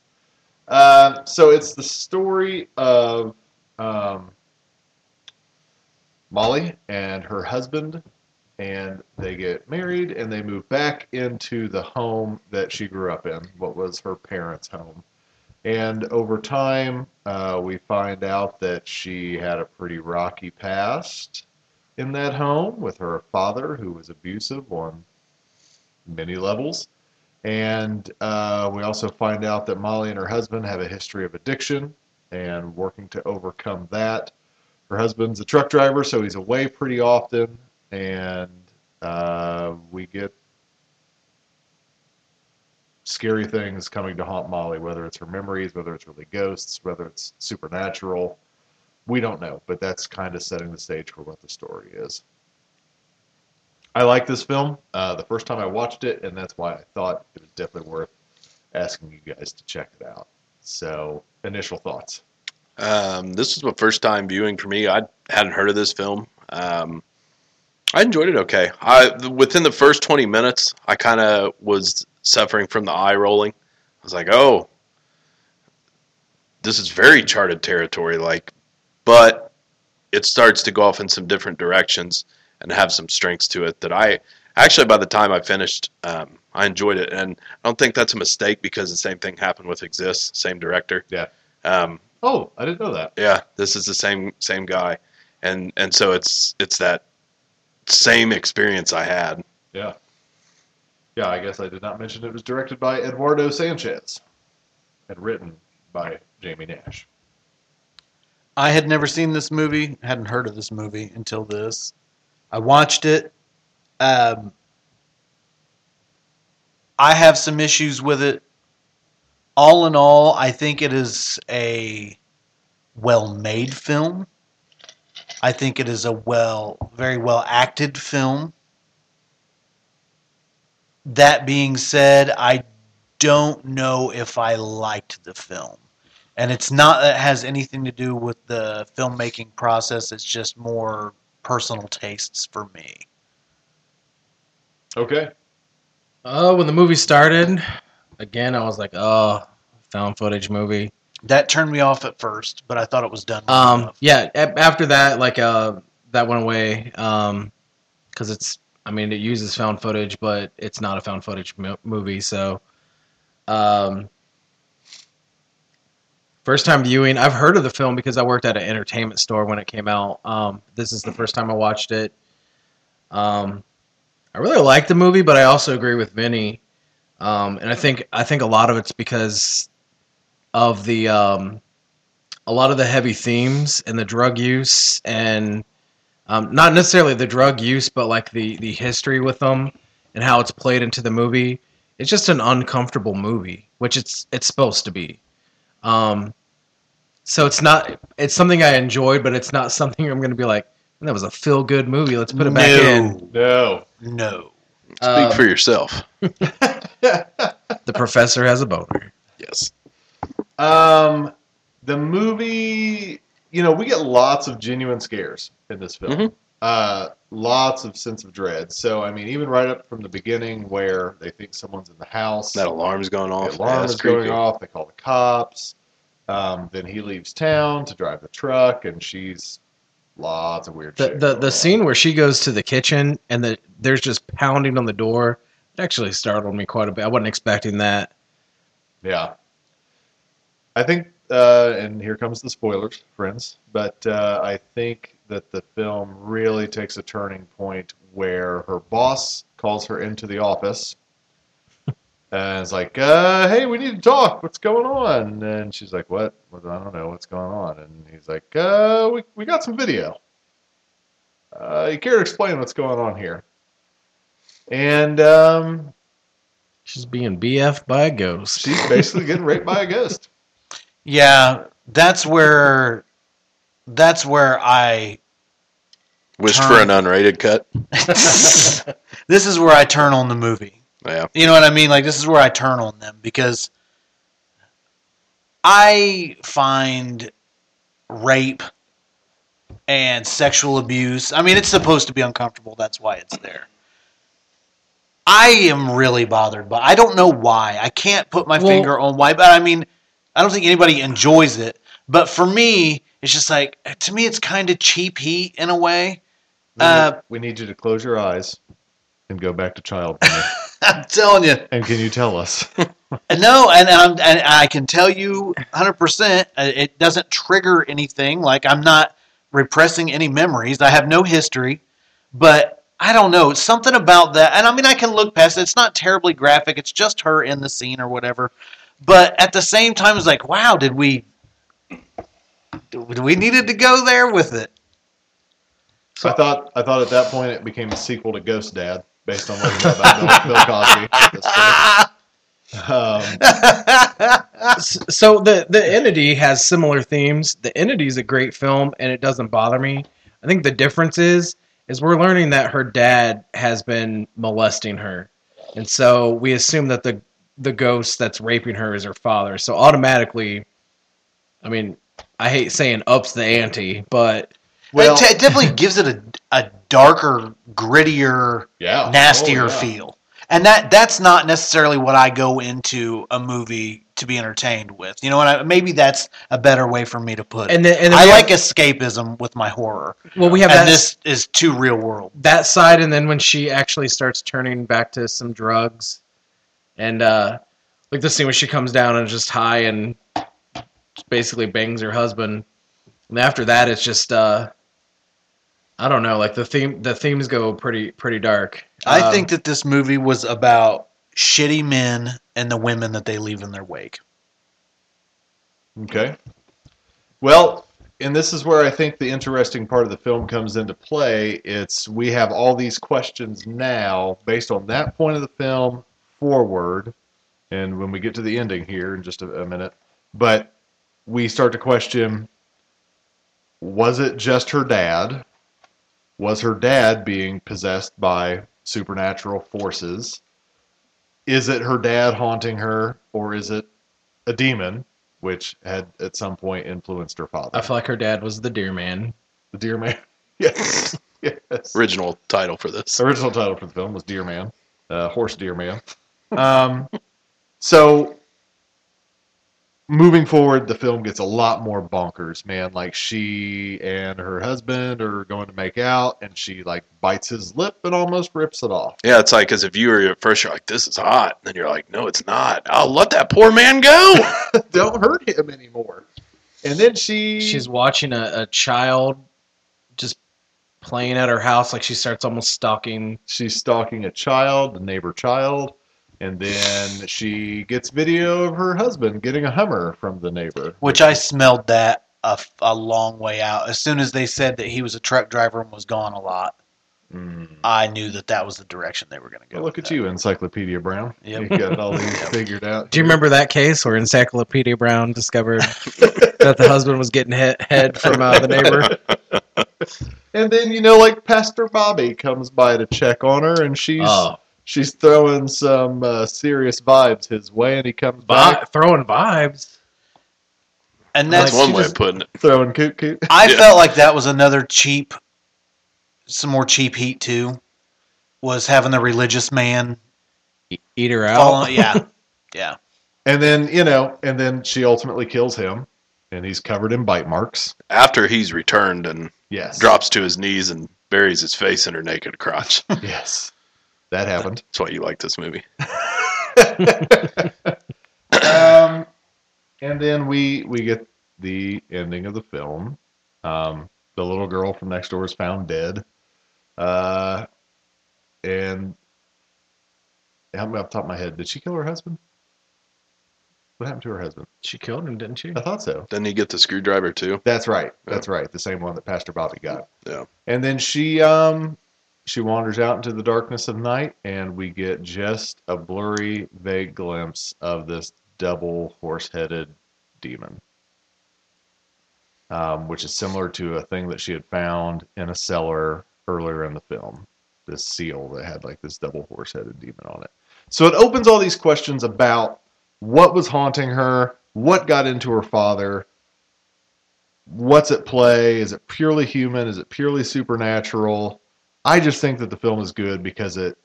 Uh, so it's the story of um, Molly and her husband, and they get married, and they move back into the home that she grew up in, what was her parents' home. And over time, uh, we find out that she had a pretty rocky past in that home with her father, who was abusive on many levels. And uh, we also find out that Molly and her husband have a history of addiction and working to overcome that. Her husband's a truck driver, so he's away pretty often. And uh, we get scary things coming to haunt Molly, whether it's her memories, whether it's really ghosts, whether it's supernatural. We don't know, but that's kind of setting the stage for what the story is. I like this film uh, the first time I watched it, and that's why I thought it was definitely worth asking you guys to check it out. So, initial thoughts. Um, this was my first time viewing for me. I hadn't heard of this film. Um, I enjoyed it okay. I, within the first twenty minutes, I kind of was suffering from the eye rolling. I was like, oh, this is very charted territory. Like, but it starts to go off in some different directions and have some strengths to it that I actually, by the time I finished, um, I enjoyed it. And I don't think that's a mistake because the same thing happened with Exist, same director. Yeah. Um, oh, I didn't know that. Yeah. This is the same, same guy. And, and so it's, it's that same experience I had. Yeah. Yeah. I guess I did not mention it was directed by Eduardo Sanchez and written by Jamie Nash. I had never seen this movie. Hadn't heard of this movie until this. I watched it. Um, I have some issues with it all in all, I think it is a well-made film. I think it is a well, very well-acted film. That being said, I don't know if I liked the film. And it's not that it has anything to do with the filmmaking process. It's just more personal tastes for me. Okay. Uh, when the movie started, again, I was like, oh, found footage movie. That turned me off at first, but I thought it was done. Um, enough. Yeah, after that, like, uh, that went away. Um, because it's, I mean, it uses found footage, but it's not a found footage mo- movie. So, um, first time viewing. I've heard of the film because I worked at an entertainment store when it came out. Um, this is the first time I watched it. Um, I really liked the movie, but I also agree with Vinny. Um, and I think I think a lot of it's because of the um, a lot of the heavy themes and the drug use, and um, not necessarily the drug use, but like the the history with them and how it's played into the movie. It's just an uncomfortable movie, which it's it's supposed to be. Um, So it's not, it's something I enjoyed, but it's not something I'm going to be like, that was a feel good movie. Let's put it no, back in. No, no. Speak um, for yourself. The professor has a boner. Yes. Um, the movie, you know, we get lots of genuine scares in this film. Mm-hmm. Uh, lots of sense of dread. So, I mean, even right up from the beginning where they think someone's in the house. That alarm's going off. The alarm is going off. They call the cops. Um, then he leaves town to drive the truck, and she's lots of weird the, shit. The the on. Scene where she goes to the kitchen, and the, there's just pounding on the door, it actually startled me quite a bit. I wasn't expecting that. Yeah. I think, uh, and here comes the spoilers, friends, but uh, I think that the film really takes a turning point where her boss calls her into the office. And it's like, uh, hey, we need to talk. What's going on? And she's like, what? I don't know. What's going on? And he's like, uh, we we got some video. Uh, you care to explain what's going on here? And um, she's being B F'd by a ghost. She's basically getting raped by a ghost. Yeah, that's where that's where I wished turn. for an unrated cut. This is where I turn on the movie. Yeah. You know what I mean? Like, this is where I turn on them, because I find rape and sexual abuse, I mean, it's supposed to be uncomfortable. That's why it's there. I am really bothered by it. I don't know why. I can't put my well, finger on why, but I mean, I don't think anybody enjoys it. But for me, it's just like, to me, it's kind of cheap heat in a way. We, uh, we need you to close your eyes and go back to childhood. I'm telling you. And can you tell us? No, and, I'm, and I can tell you one hundred percent. It doesn't trigger anything. Like, I'm not repressing any memories. I have no history. But I don't know. It's something about that. And, I mean, I can look past it. It's not terribly graphic. It's just her in the scene or whatever. But at the same time, it's like, wow, did we... We needed to go there with it. So I thought, I thought at that point it became a sequel to Ghost Dad. Based on what we know about Bill Cosby. Um, so the, the Entity has similar themes. The Entity is a great film, and it doesn't bother me. I think the difference is, is we're learning that her dad has been molesting her. And so we assume that the, the ghost that's raping her is her father. So automatically, I mean, I hate saying ups the ante, but... Well, it, t- it definitely gives it a, a darker, grittier, yeah. nastier oh, yeah. feel. And that that's not necessarily what I go into a movie to be entertained with. You know, and I, maybe that's a better way for me to put it. And then, and then I like have, escapism with my horror. Well, we have and that, this is too real world. That side, and then when she actually starts turning back to some drugs. And uh, like the scene when she comes down and is just high and basically bangs her husband. And after that, it's just... Uh, I don't know, like the theme the themes go pretty pretty dark. Um, I think that this movie was about shitty men and the women that they leave in their wake. Okay. Well, and this is where I think the interesting part of the film comes into play. It's we have all these questions now based on that point of the film forward and when we get to the ending here in just a, a minute, but we start to question, was it just her dad? Was her dad being possessed by supernatural forces? Is it her dad haunting her, or is it a demon, which had at some point influenced her father? I feel like her dad was the Deer Man. The Deer Man. Yes. Yes. Original title for this. Original title for the film was Deer Man. Uh, Horse Deer Man. Um, so, moving forward, the film gets a lot more bonkers, man. Like, she and her husband are going to make out, and she, like, bites his lip and almost rips it off. Yeah, it's like, as a viewer, at first you're like, this is hot. And then you're like, no, it's not. I'll let that poor man go. Don't hurt him anymore. And then she... She's watching a, a child just playing at her house. Like, she starts almost stalking. She's stalking a child, a neighbor child. And then she gets video of her husband getting a Hummer from the neighbor. Which I smelled that a, a long way out. As soon as they said that he was a truck driver and was gone a lot, mm. I knew that that was the direction they were going to go. Well, look at that. You, Encyclopedia Brown. Yep. You got all these yep. figured out. Do you remember that case where Encyclopedia Brown discovered that the husband was getting hit, head from uh, the neighbor? And then, you know, like Pastor Bobby comes by to check on her, and she's... Oh. She's throwing some uh, serious vibes his way, and he comes Vi- back. Throwing vibes? And that's, that's one way of putting it. Throwing coot coot. I yeah. felt like that was another cheap, some more cheap heat, too, was having the religious man e- eat her out. Follow, yeah. Yeah. And then, you know, and then she ultimately kills him, and he's covered in bite marks. After he's returned and yes. drops to his knees and buries his face in her naked crotch. Yes. That happened. That's why you like this movie. um, and then we we get the ending of the film. Um, the little girl from next door is found dead. Uh, and help me off the top of my head. Did she kill her husband? What happened to her husband? She killed him, didn't she? I thought so. Didn't he get the screwdriver too? That's right. Yeah. That's right. The same one that Pastor Bobby got. Yeah. And then she... Um, She wanders out into the darkness of night, and we get just a blurry, vague glimpse of this double horse-headed demon, um, which is similar to a thing that she had found in a cellar earlier in the film, this seal that had like this double horse-headed demon on it. So it opens all these questions about what was haunting her, what got into her father, what's at play, is it purely human, is it purely supernatural? I just think that the film is good because it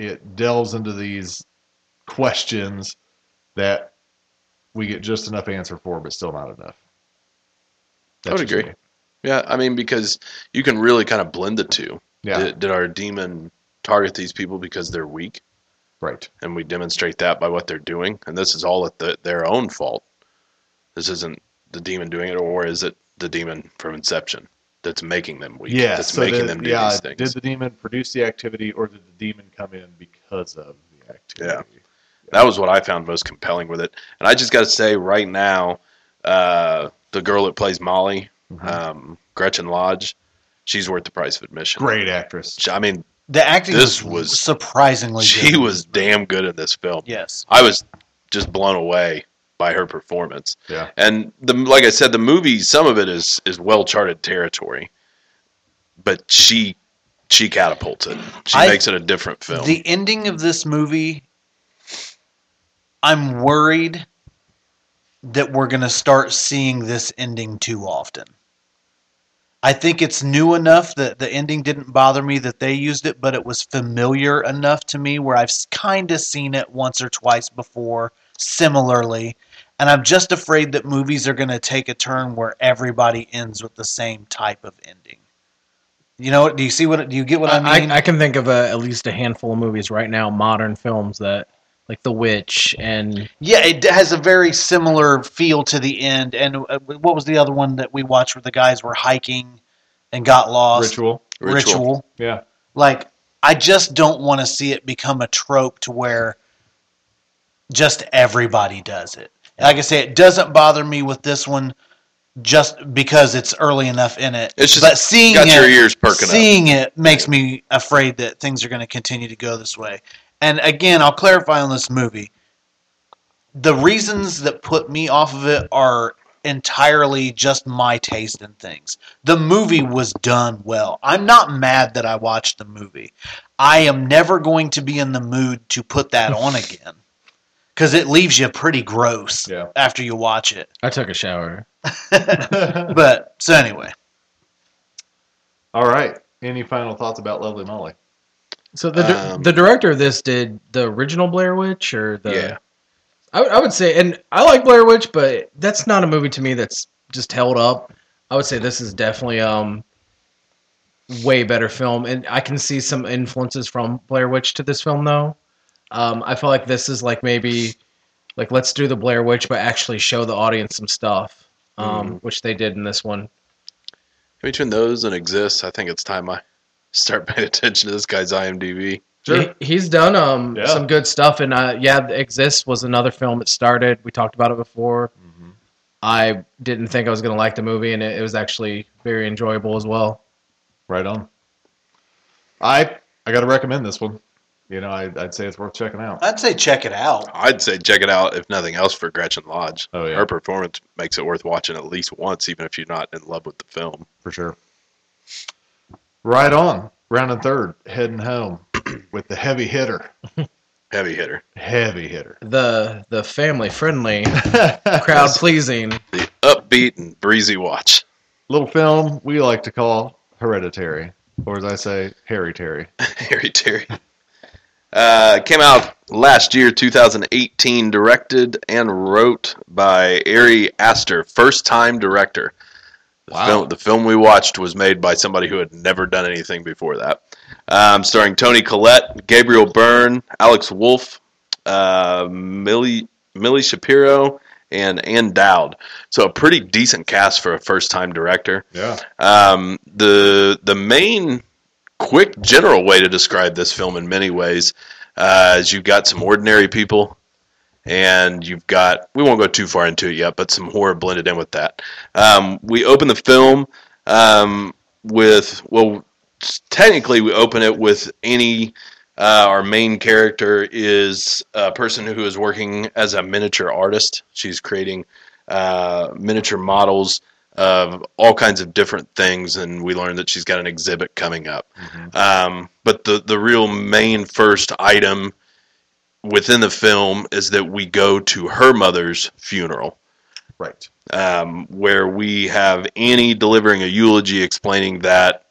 it delves into these questions that we get just enough answer for, but still not enough. That's I would agree. Me. Yeah, I mean, because you can really kind of blend the two. Yeah. Did, did our demon target these people because they're weak? Right. And we demonstrate that by what they're doing. And this is all at the, their own fault. This isn't the demon doing it, or is it the demon from Inception? That's making them weak. Yeah, that's so making the, them do yeah, these things. Did the demon produce the activity, or did the demon come in because of the activity? Yeah. yeah. That was what I found most compelling with it. And I just got to say, right now, uh, the girl that plays Molly, mm-hmm. um, Gretchen Lodge, she's worth the price of admission. Great actress. She, I mean, the acting this was surprisingly she good. She was damn good in this film. Yes. I was just blown away by her performance. Yeah. And the like I said, the movie, some of it is, is well-charted territory, but she she catapults it. She I, makes it a different film. The ending of this movie, I'm worried that we're going to start seeing this ending too often. I think it's new enough that the ending didn't bother me that they used it, but it was familiar enough to me where I've kind of seen it once or twice before, similarly. And I'm just afraid that movies are going to take a turn where everybody ends with the same type of ending. You know, do you see what, do you get what I, I mean? I, I can think of a, at least a handful of movies right now, modern films that, like The Witch and... Yeah, it has a very similar feel to the end. And uh, what was the other one that we watched where the guys were hiking and got lost? Ritual. Ritual. Ritual. Yeah. Like, I just don't want to see it become a trope to where just everybody does it. Like I say, it doesn't bother me with this one just because it's early enough in it. It's just but seeing got it, your ears perking seeing up. It makes me afraid that things are going to continue to go this way. And again, I'll clarify on this movie. the reasons that put me off of it are entirely just my taste in things. The movie was done well. I'm not mad that I watched the movie. I am never going to be in the mood to put that on again, because it leaves you pretty gross yeah. after you watch it. I took a shower. But, so anyway. All right. Any final thoughts about Lovely Molly? So the di- um, the director of this did the original Blair Witch, or the... Yeah. I, I would say, and I like Blair Witch, but that's not a movie to me that's just held up. I would say this is definitely um way better film, and I can see some influences from Blair Witch to this film, though. Um, I feel like this is like maybe, like let's do the Blair Witch, but actually show the audience some stuff, um, mm. which they did in this one. Between those and Exist, I think it's time I start paying attention to this guy's I M D B. Sure. He's done um, yeah. some good stuff, and uh, yeah, Exist was another film that started. We talked about it before. Mm-hmm. I didn't think I was going to like the movie, and it, it was actually very enjoyable as well. Right on. I I got to recommend this one. You know, I, I'd say it's worth checking out. I'd say check it out. I'd say check it out, if nothing else, for Gretchen Lodge. Oh, yeah. Her performance makes it worth watching at least once, even if you're not in love with the film. For sure. Right on. Round and third, heading home with the heavy hitter. Heavy hitter. Heavy hitter. The the family-friendly, crowd-pleasing. The upbeat and breezy watch. Little film we like to call Hereditary, or as I say, Harry-Terry. Harry-Terry. Uh, came out last year, two thousand eighteen, directed and wrote by Ari Aster, first-time director. The, wow. film, the film we watched was made by somebody who had never done anything before that. Um, starring Toni Collette, Gabriel Byrne, Alex Wolff, uh, Millie, Millie Shapiro, and Ann Dowd. So a pretty decent cast for a first-time director. Yeah. Um, the the main... quick general way to describe this film in many ways uh, is you've got some ordinary people, and you've got, we won't go too far into it yet, but some horror blended in with that. Um, we open the film um, with, well, technically we open it with Annie, uh, our main character, is a person who is working as a miniature artist. She's creating uh, miniature models of all kinds of different things, and we learned that she's got an exhibit coming up. Mm-hmm. Um, but the, the real main first item within the film is that we go to her mother's funeral. Right. Um, where we have Annie delivering a eulogy explaining that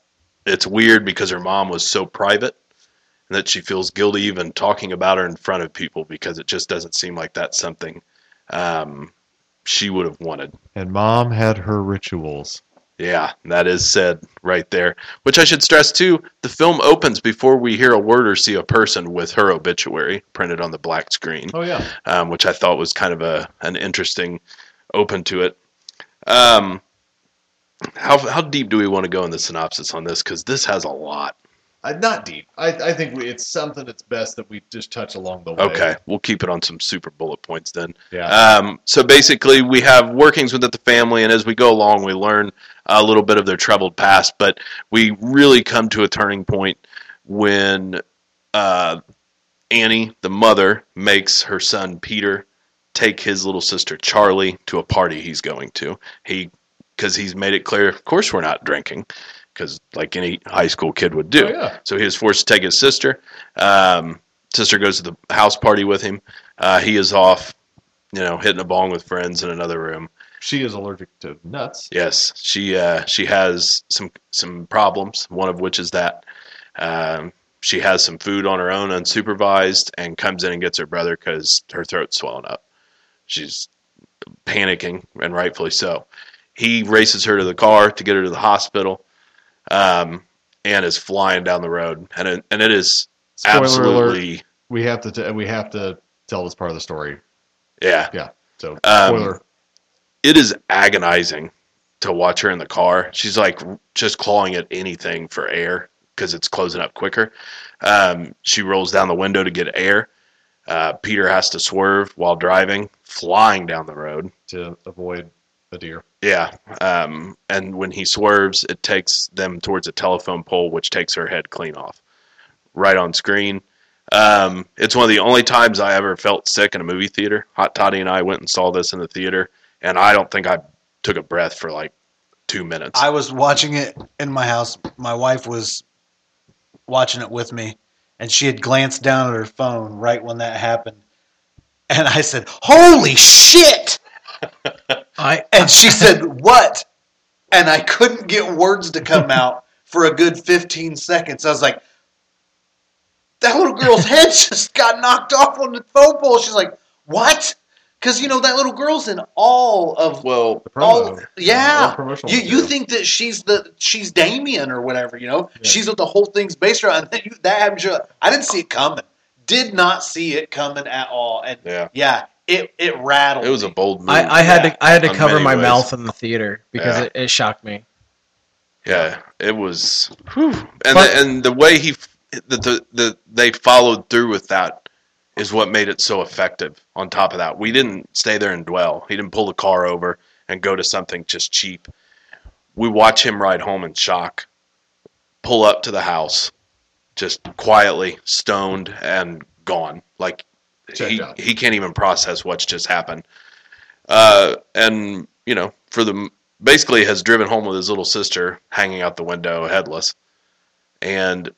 it's weird because her mom was so private and that she feels guilty even talking about her in front of people because it just doesn't seem like that's something... Um, she would have wanted. And mom had her rituals. Yeah, that is said right there. Which I should stress too, the film opens before we hear a word or see a person with her obituary printed on the black screen. Oh yeah. Um, which I thought was kind of a an interesting open to it. Um, how how deep do we want to go in the synopsis on this? Because this has a lot. Uh, not deep. I, I think we, it's something that's best that we just touch along the way. Okay, we'll keep it on some super bullet points then. Yeah. Um, so basically, we have workings within the family, and as we go along, we learn a little bit of their troubled past, but we really come to a turning point when uh, Annie, the mother, makes her son Peter take his little sister Charlie to a party he's going to. He, 'cause he's made it clear, of course we're not drinking. Because like any high school kid would do. Oh, yeah. So he was forced to take his sister. Um, sister goes to the house party with him. Uh, he is off, you know, hitting a bong with friends in another room. She is allergic to nuts. Yes. She uh, she has some some problems, one of which is that um, she has some food on her own unsupervised and comes in and gets her brother because her throat's swelling up. She's panicking, and rightfully so. He races her to the car to get her to the hospital. Um, and is flying down the road, and it, and it is Spoiler absolutely. Alert. We have to t- we have to tell this part of the story. Yeah, yeah. So spoiler. Um, it is agonizing to watch her in the car. She's like just clawing at anything for air because it's closing up quicker. Um, she rolls down the window to get air. Uh, Peter has to swerve while driving, flying down the road to avoid a deer. Yeah, um, and when he swerves, it takes them towards a telephone pole, which takes her head clean off. Right on screen, Um, it's one of the only times I ever felt sick in a movie theater. Hot Toddy and I went and saw this in the theater, and I don't think I took a breath for like two minutes. I was watching it in my house. My wife was watching it with me, and she had glanced down at her phone right when that happened. And I said, "Holy shit!" I, and she said, "What?" And I couldn't get words to come out for a good fifteen seconds. I was like, that little girl's head just got knocked off on the phone pole. She's like, "What?" Because, you know, that little girl's in all of... Well, the all, yeah. The you you think that she's the she's Damien or whatever, you know? Yeah. She's what the whole thing's based around. And you, that happens, you're like, I didn't see it coming. Did not see it coming at all. And, yeah, yeah it, it rattled It was me. A bold move. I, I had yeah. to I had to On cover my ways. mouth in the theater because yeah. it, it shocked me. Yeah, it was... Whew. And but, the, and the way he... The, the, the, they followed through with that is what made it so effective. On top of that, we didn't stay there and dwell. He didn't pull the car over and go to something just cheap. We watch him ride home in shock, pull up to the house, just quietly stoned and gone. Like he, he can't even process what's just happened. Uh, and, you know, for the basically has driven home with his little sister hanging out the window headless. And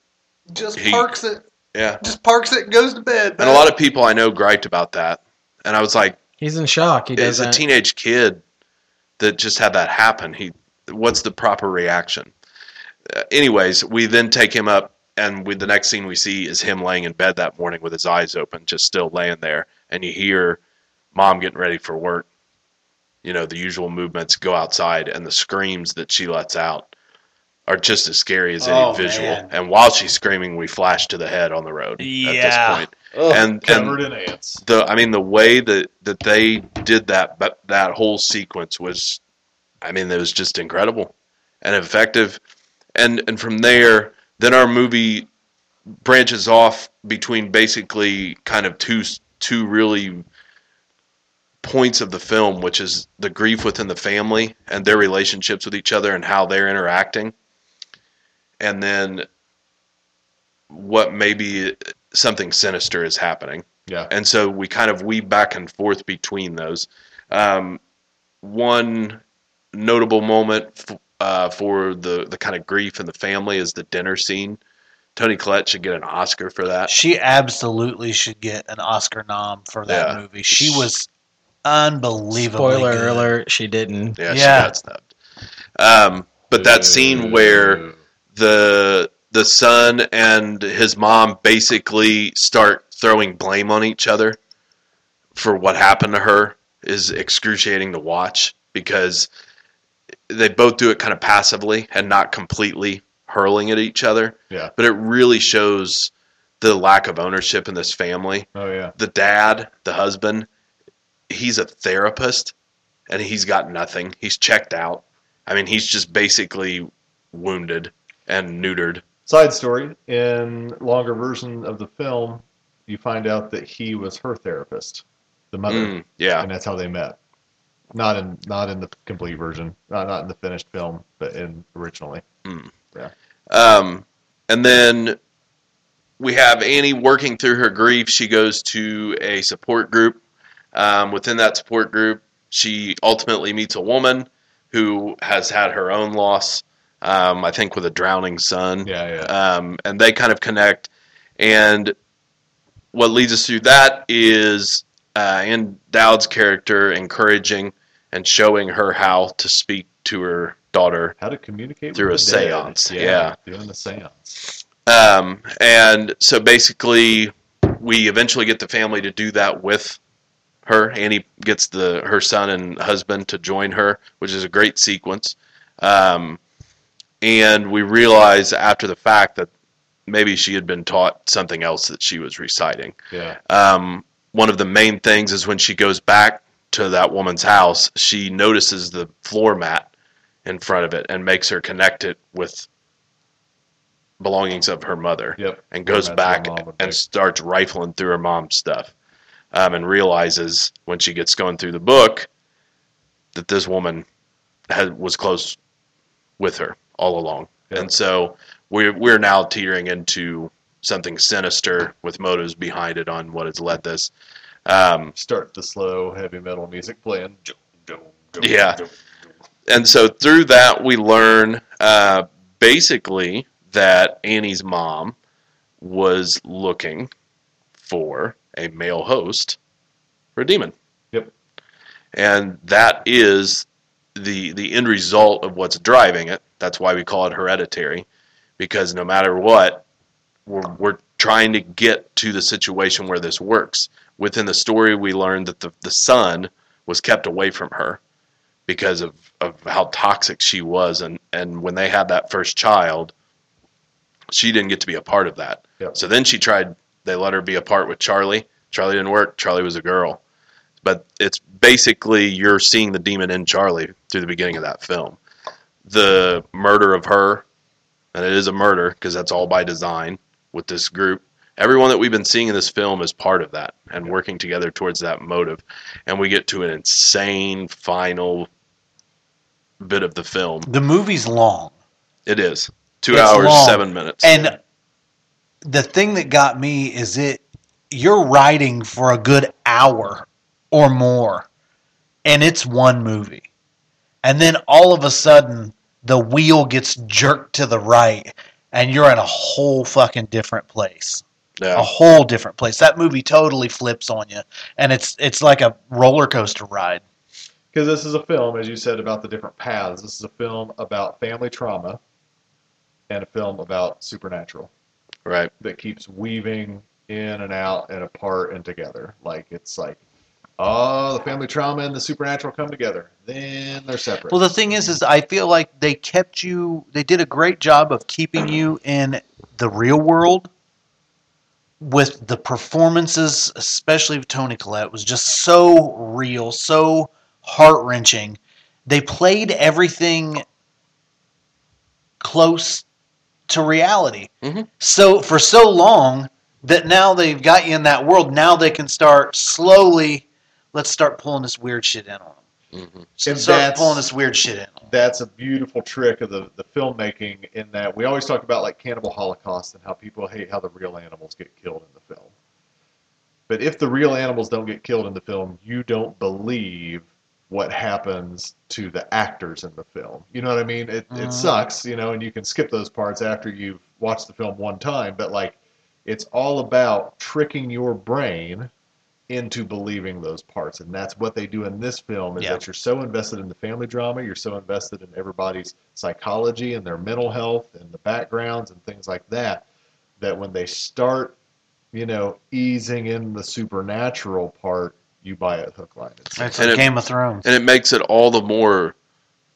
Just he, parks it. Yeah. Just parks it and goes to bed. Man. And a lot of people I know griped about that. And I was like... He's in shock. He does It's a teenage kid that just had that happen. He, what's the proper reaction? Uh, anyways, we then take him up, and we, the next scene we see is him laying in bed that morning with his eyes open, just still laying there. And you hear mom getting ready for work. You know, the usual movements, go outside, and the screams that she lets out are just as scary as any oh, visual. Man. And while she's screaming, we flash to the head on the road yeah. at this point. Ugh, and covered and in ants. The, I mean, the way that, that they did that, but that whole sequence was, I mean, it was just incredible and effective. And, and from there, then our movie branches off between basically kind of two, two really points of the film, which is the grief within the family and their relationships with each other and how they're interacting. And then what maybe something sinister is happening. Yeah. And so we kind of weave back and forth between those. Um, one notable moment f- uh, for the, the kind of grief in the family is the dinner scene. Toni Collette should get an Oscar for that. She absolutely should get an Oscar nom for that yeah. movie. She was unbelievable. Spoiler good. alert, she didn't. Yeah, yeah. she got snubbed. Um, but that scene where... the the son and his mom basically start throwing blame on each other for what happened to her is excruciating to watch, because they both do it kind of passively and not completely hurling at each other. Yeah. But it really shows the lack of ownership in this family. Oh, yeah. The dad, the husband, he's a therapist, and he's got nothing. He's checked out. I mean, he's just basically wounded and neutered. Side story, in longer version of the film, you find out that he was her therapist, the mother. Mm, yeah. And that's how they met. Not in not in the complete version, not, not in the finished film, but in originally. Mm. Yeah. Um, and then we have Annie working through her grief. She goes to a support group. Um, within that support group, she ultimately meets a woman who has had her own loss. Um, I think with a drowning son. Yeah, yeah. Um, and they kind of connect. And what leads us through that is uh, Ann Dowd's character encouraging and showing her how to speak to her daughter. How to communicate through with a seance. Yeah, yeah. Doing the seance. Um, and so basically, we eventually get the family to do that with her. Annie gets the her son and husband to join her, which is a great sequence. Um, And we realize after the fact that maybe she had been taught something else that she was reciting. Yeah. Um, one of the main things is when she goes back to that woman's house, she notices the floor mat in front of it and makes her connect it with belongings of her mother. Yep. And goes back and starts rifling through her mom's stuff, um, and realizes when she gets going through the book that this woman had, was close with her all along. Yeah. And so we're, we're now teetering into something sinister with motives behind it on what has led this. Um, Start the slow heavy metal music playing. Yeah. And so through that, we learn uh, basically that Annie's mom was looking for a male host for a demon. Yep. And that is the the end result of what's driving it. That's why we call it hereditary, because no matter what, we're, we're trying to get to the situation where this works. Within the story, we learned that the, the son was kept away from her because of, of how toxic she was. And, and when they had that first child, she didn't get to be a part of that. Yep. So then she tried, they let her be a part with Charlie. Charlie didn't work. Charlie was a girl. But it's basically you're seeing the demon in Charlie through the beginning of that film. The murder of her, and it is a murder because that's all by design with this group. Everyone that we've been seeing in this film is part of that and working together towards that motive. And we get to an insane final bit of the film. The movie's long. It is. Two it's hours, long. seven minutes. And the thing that got me is it you're writing for a good hour or more, and it's one movie. And then all of a sudden, the wheel gets jerked to the right, and you're in a whole fucking different place. Yeah. A whole different place. That movie totally flips on you, and it's it's like a roller coaster ride. Because this is a film, as you said, about the different paths. This is a film about family trauma and a film about supernatural. Right. That keeps weaving in and out and apart and together. Like, it's like, oh, the family trauma and the supernatural come together. Then they're separate. Well, the thing is, is I feel like they kept you, they did a great job of keeping you in the real world. With the performances, especially of Toni Collette, was just so real, so heart-wrenching. They played everything close to reality. Mm-hmm. So for so long that now they've got you in that world, now they can start slowly, let's start pulling this weird shit in on them. Mm-hmm. So start pulling this weird shit in on them. That's a beautiful trick of the, the filmmaking in that we always talk about like Cannibal Holocaust and how people hate how the real animals get killed in the film. But if the real animals don't get killed in the film, you don't believe what happens to the actors in the film. You know what I mean? It mm. it sucks, you know, and you can skip those parts after you've watched the film one time, but like it's all about tricking your brain into believing those parts. And that's what they do in this film is yeah. that you're so invested in the family drama, you're so invested in everybody's psychology and their mental health and the backgrounds and things like that, that when they start, you know, easing in the supernatural part, you buy it hook, line. It's like and Game it, of Thrones. And it makes it all the more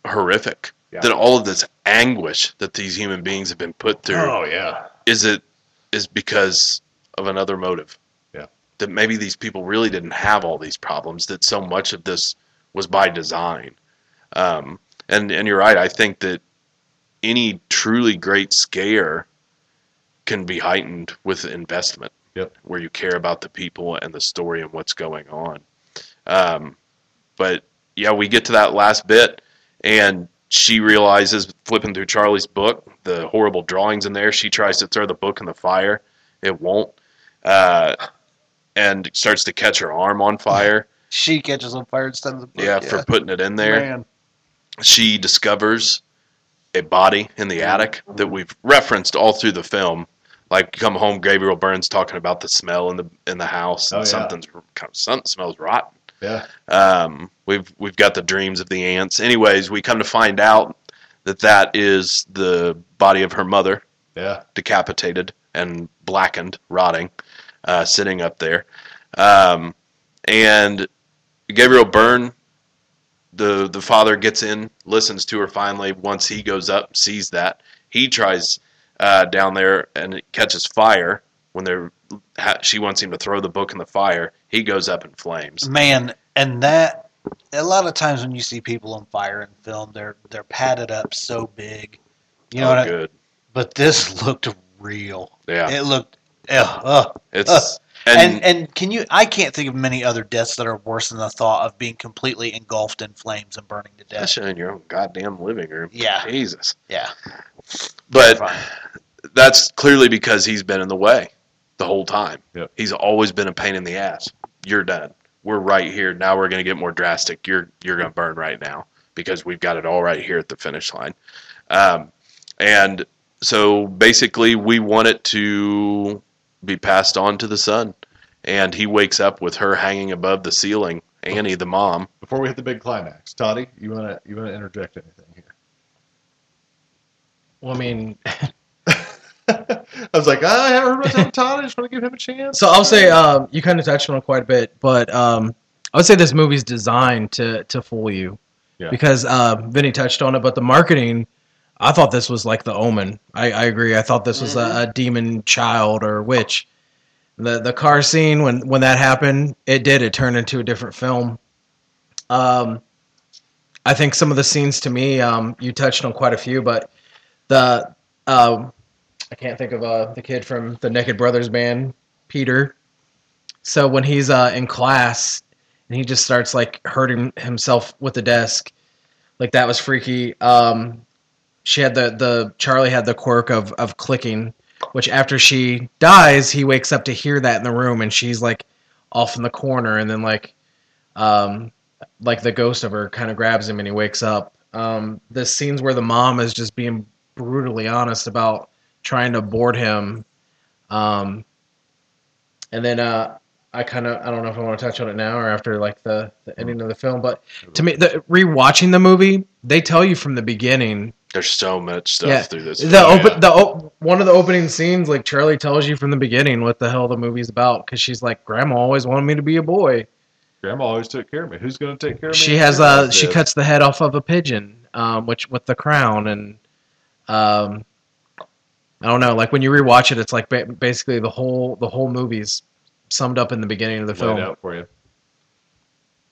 horrific yeah. that all of this anguish that these human beings have been put through. Oh, yeah. Is it is because of another motive. That maybe these people really didn't have all these problems, that so much of this was by design. Um, and, and you're right. I think that any truly great scare can be heightened with investment, yep. where you care about the people and the story and what's going on. Um, but, yeah, we get to that last bit, and she realizes, flipping through Charlie's book, the horrible drawings in there, she tries to throw the book in the fire. It won't. Uh, And starts to catch her arm on fire. She catches on fire instead of the book. Yeah, yeah, for putting it in there. Man. She discovers a body in the attic that we've referenced all through the film. Like, come home, Gabriel Byrne's talking about the smell in the in the house, and oh, yeah. something's something smells rotten. Yeah. Um. We've we've got the dreams of the ants. Anyways, we come to find out that that is the body of her mother. Yeah. Decapitated and blackened, rotting. Uh, sitting up there. Um, and Gabriel Byrne, the the father, gets in, listens to her finally. Once he goes up, sees that. He tries uh, down there and it catches fire. When they're, ha- she wants him to throw the book in the fire. He goes up in flames. Man, and that, a lot of times when you see people on fire in film, they're they're padded up so big. You know oh, what good. I, but this looked real. Yeah. It looked... Ugh, ugh, it's, ugh. And, and and can you? I can't think of many other deaths that are worse than the thought of being completely engulfed in flames and burning to death. Especially in your own goddamn living room. Yeah, Jesus. Yeah, but that's clearly because he's been in the way the whole time. Yep. He's always been a pain in the ass. You're done. We're right here. Now we're going to get more drastic. You're you're going to burn right now because we've got it all right here at the finish line. Um, and so basically we want it to be passed on to the son. And he wakes up with her hanging above the ceiling, Annie, the mom. Before we hit the big climax, Toddy, you want to you want to interject anything here? Well, I mean... I was like, oh, I haven't heard about Todd. I just want to give him a chance. So I'll say, um, you kind of touched on it quite a bit, but um, I would say this movie's designed to, to fool you. Yeah. Because uh, Vinny touched on it, but the marketing, I thought this was like The Omen. I, I agree. I thought this was a, a demon child or witch. The the car scene, when, when that happened, it did. It turned into a different film. Um, I think some of the scenes to me, um, you touched on quite a few, but the... Uh, I can't think of uh, the kid from the Naked Brothers band, Peter. So when he's uh, in class and he just starts like hurting himself with the desk, like that was freaky. Um, she had the, the Charlie had the quirk of, of clicking, which after she dies, he wakes up to hear that in the room and she's like off in the corner. And then like, um, like the ghost of her kind of grabs him and he wakes up. Um, the scenes where the mom is just being brutally honest about trying to board him. Um, and then uh, I kind of, I don't know if I want to touch on it now or after like the, the ending of the film, but to me, the, rewatching the movie, they tell you from the beginning. There's so much stuff yeah, through this. The film, open, yeah. the One of the opening scenes, like Charlie tells you from the beginning what the hell the movie's about, because she's like, Grandma always wanted me to be a boy. Grandma always took care of me. Who's going to take care of me? She has uh, she cuts the head off of a pigeon, um, which with the crown and... Um, I don't know. Like when you rewatch it, it's like ba- basically the whole the whole movie's summed up in the beginning of the film. Laid out for you.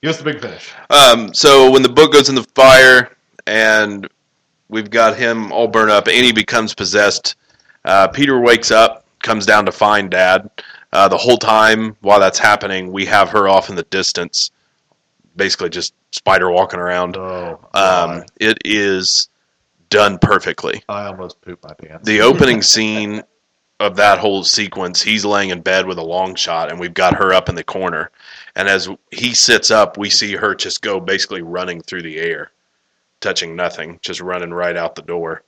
Give us the big finish. Um, so when the book goes in the fire and we've got him all burned up, Annie becomes possessed. Uh, Peter wakes up, comes down to find Dad. Uh, the whole time while that's happening, we have her off in the distance, basically just spider walking around. Oh, um, it is. Done perfectly. I almost pooped my pants. The opening scene of that whole sequence, he's laying in bed with a long shot, and we've got her up in the corner. And as he sits up, we see her just go basically running through the air, touching nothing, just running right out the door.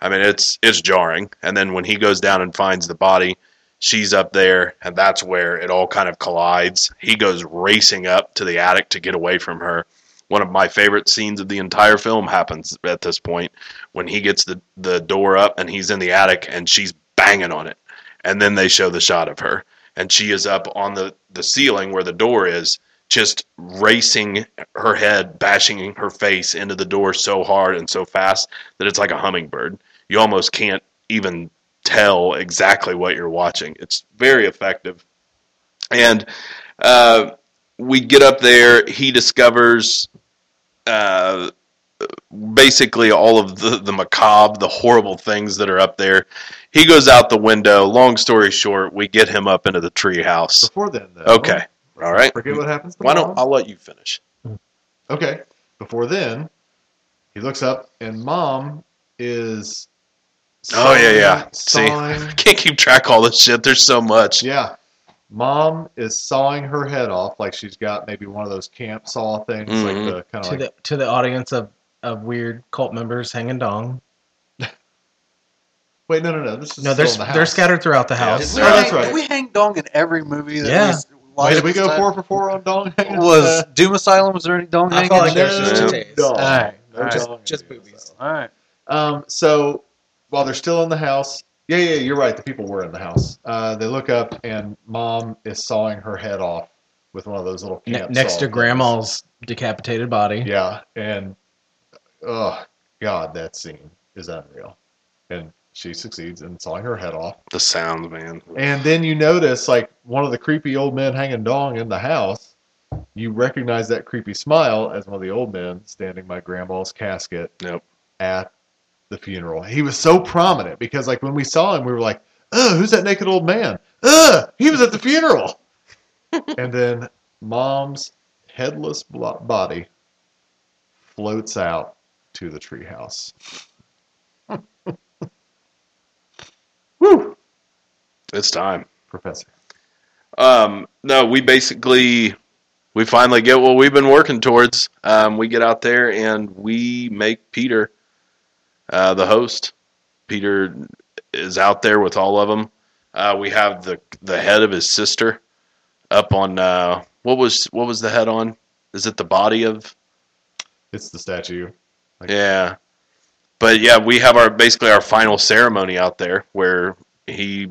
I mean, it's it's jarring. And then when he goes down and finds the body, she's up there, and that's where it all kind of collides. He goes racing up to the attic to get away from her. One of my favorite scenes of the entire film happens at this point when he gets the, the door up and he's in the attic and she's banging on it. And then they show the shot of her. And she is up on the, the ceiling where the door is, just racing her head, bashing her face into the door so hard and so fast that it's like a hummingbird. You almost can't even tell exactly what you're watching. It's very effective. And uh, we get up there. He discovers... Uh, basically all of the, the macabre, the horrible things that are up there. He goes out the window. Long story short, we get him up into the treehouse. Before then, though. Okay. All right. Forget what happens to Why mom. don't I'll let you finish. Okay. Before then, he looks up and mom is... Oh, yeah, yeah. Sawing. See, I can't keep track of all this shit. There's so much. Yeah. Mom is sawing her head off like she's got maybe one of those camp saw things, mm-hmm. like the kind of to like... the to the audience of, of weird cult members hanging dong. Wait, no, no, no. This is no, they're in the house. They're scattered throughout the house. Yeah, no, that's hang, right. Did we hang dong in every movie? That yeah. We Wait, did we go time? four for four on dong? Was Doom Asylum? Was there any dong? I felt like there's just no dong. All right, no just, dong just boobies. All right. Um. So while they're still in the house. Yeah, yeah, you're right. The people were in the house. Uh, they look up, and Mom is sawing her head off with one of those little camp ne- next to things. Grandma's decapitated body. Yeah, and oh god, that scene is unreal. And she succeeds in sawing her head off. The sound, man. And then you notice, like, one of the creepy old men hanging dong in the house. You recognize that creepy smile as one of the old men standing by Grandma's casket. Yep. At the funeral. He was so prominent because, like, when we saw him, we were like, "Oh, who's that naked old man? Oh, he was at the funeral." And then Mom's headless body floats out to the treehouse. It's time, Professor. Um, no, we basically we finally get what we've been working towards. Um, we get out there and we make Peter uh, the host. Peter is out there with all of them. Uh, we have the the head of his sister up on uh, what was what was the head on? Is it the body of? It's the statue. Like, yeah, but yeah, we have our basically our final ceremony out there where he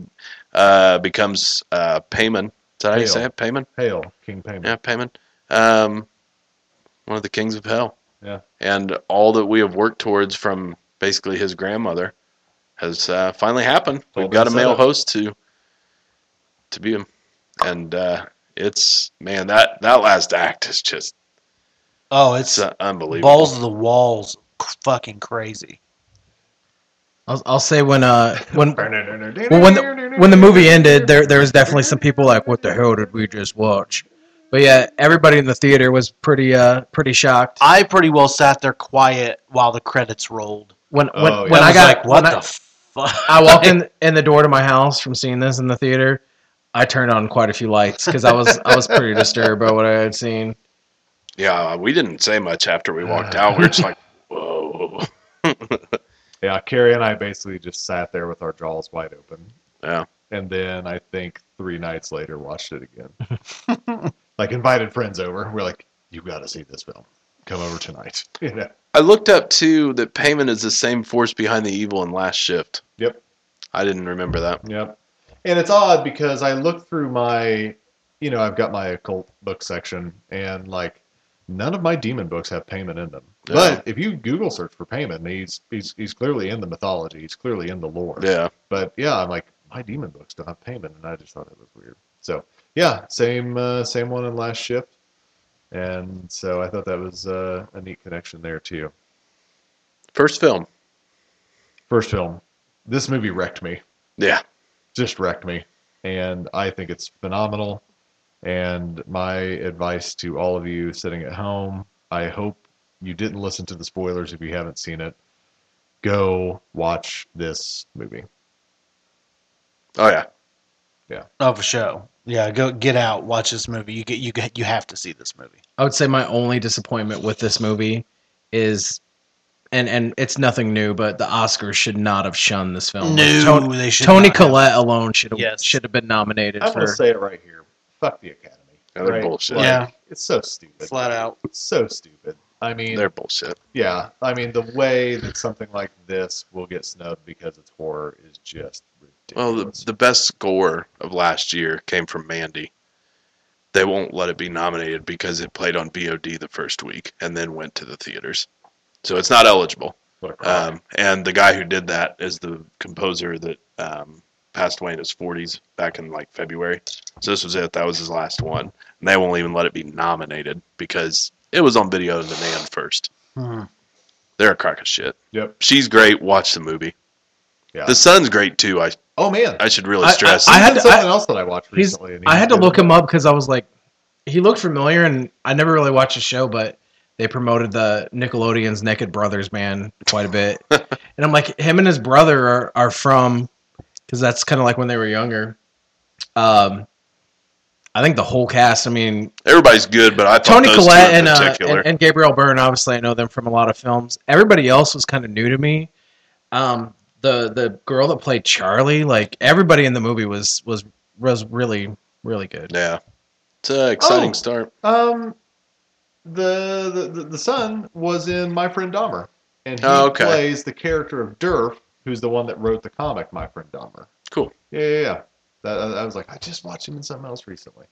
uh, becomes uh, Paimon. Did I say it? Paimon? Hail, King Paimon. Yeah, Paimon. Um, one of the kings of hell. Yeah. And all that we have worked towards from basically his grandmother has uh, finally happened. We've got a male host to to be him, and uh, it's man that that last act is just. Oh, it's, it's unbelievable. Balls to the walls, fucking crazy. I'll, I'll say when uh when well, when the, when the movie ended, there there was definitely some people like, what the hell did we just watch? But yeah, everybody in the theater was pretty uh pretty shocked. I pretty well sat there quiet while the credits rolled. When when, oh, yeah. when I, I got like, what the I, fuck? I walked in in the door to my house from seeing this in the theater. I turned on quite a few lights because I was I was pretty disturbed by what I had seen. Yeah, we didn't say much after we walked out. We were just like, whoa. Yeah, Carrie and I basically just sat there with our jaws wide open. Yeah. And then I think three nights later watched it again. Like invited friends over. We're like, you got to see this film. Come over tonight. You know? I looked up, too, that Paimon is the same force behind the evil in Last Shift. Yep. I didn't remember that. Yep. And it's odd because I looked through my, you know, I've got my occult book section and like, none of my demon books have Paimon in them. Yeah. But if you Google search for Paimon, he's he's he's clearly in the mythology. He's clearly in the lore. Yeah. But yeah, I'm like, my demon books don't have Paimon, and I just thought it was weird. So yeah, same uh, same one in Last Shift, and so I thought that was uh, a neat connection there too. First film. First film. This movie wrecked me. Yeah. Just wrecked me, and I think it's phenomenal. And my advice to all of you sitting at home, I hope you didn't listen to the spoilers if you haven't seen it. Go watch this movie. Oh, yeah. Yeah. Oh, for sure. Yeah, go get out, watch this movie. You get, you get, you have to see this movie. I would say my only disappointment with this movie is, and, and it's nothing new, but the Oscars should not have shunned this film. No, like, Tony, they should Toni Collette have. alone should have, yes. should have been nominated. I'm for... going to say it right here. Fuck the Academy. Yeah, they're right? bullshit. Like, yeah. It's so stupid. Flat out. It's so stupid. I mean... They're bullshit. Yeah. I mean, the way that something like this will get snubbed because it's horror is just ridiculous. Well, the, the best score of last year came from Mandy. They won't let it be nominated because it played on V O D the first week and then went to the theaters. So it's not eligible. Um, and the guy who did that is the composer that... Um, passed away in his forties back in like February. So this was it. That was his last one. And they won't even let it be nominated because it was on video on demand first. Hmm. They're a crack of shit. Yep. She's great. Watch the movie. Yeah. The son's great too. I oh man, I should really stress. I, I, I had to, something I, else that I watched recently. I had to look him up because I was like, he looked familiar, and I never really watched his show, but they promoted the Nickelodeon's Naked Brothers man quite a bit, and I'm like, him and his brother are, are from. Because that's kind of like when they were younger. Um, I think the whole cast, I mean... Everybody's good, but I thought Toni Collette and, uh, and, and Gabriel Byrne, obviously I know them from a lot of films. Everybody else was kind of new to me. Um, the the girl that played Charlie, like everybody in the movie was was, was really, really good. Yeah. It's an exciting oh, start. Um, the, the, the son was in My Friend Dahmer. And he oh, okay. plays the character of Durf. Who's the one that wrote the comic, My Friend Dahmer. Cool. Yeah, yeah, yeah. That, I, I was like, I just watched him in something else recently.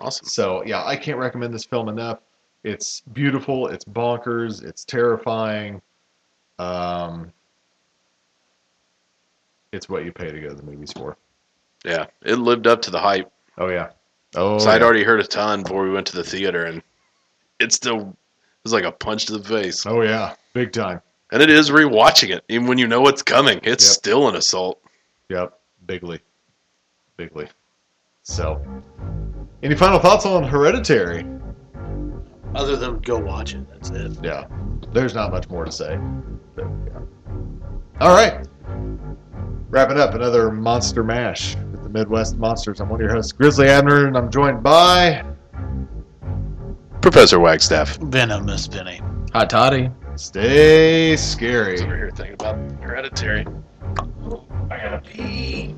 Awesome. So, yeah, I can't recommend this film enough. It's beautiful. It's bonkers. It's terrifying. Um, it's what you pay to go to the movies for. Yeah, it lived up to the hype. Oh, yeah. Oh. So I'd yeah. already heard a ton before we went to the theater, and it still it was like a punch to the face. Oh, yeah. Big time. And it is rewatching it, even when you know what's coming. It's yep. still an assault. Yep, bigly, bigly. So, any final thoughts on Hereditary? Other than go watch it, that's it. Yeah, there's not much more to say. But, yeah. All right, wrapping up another Monster Mash with the Midwest Monsters. I'm one of your hosts, Grizzly Adner, and I'm joined by... Professor Wagstaff. Venomous Vinny. Hot Toddy. Stay scary. I was over here thinking about Hereditary. I gotta pee.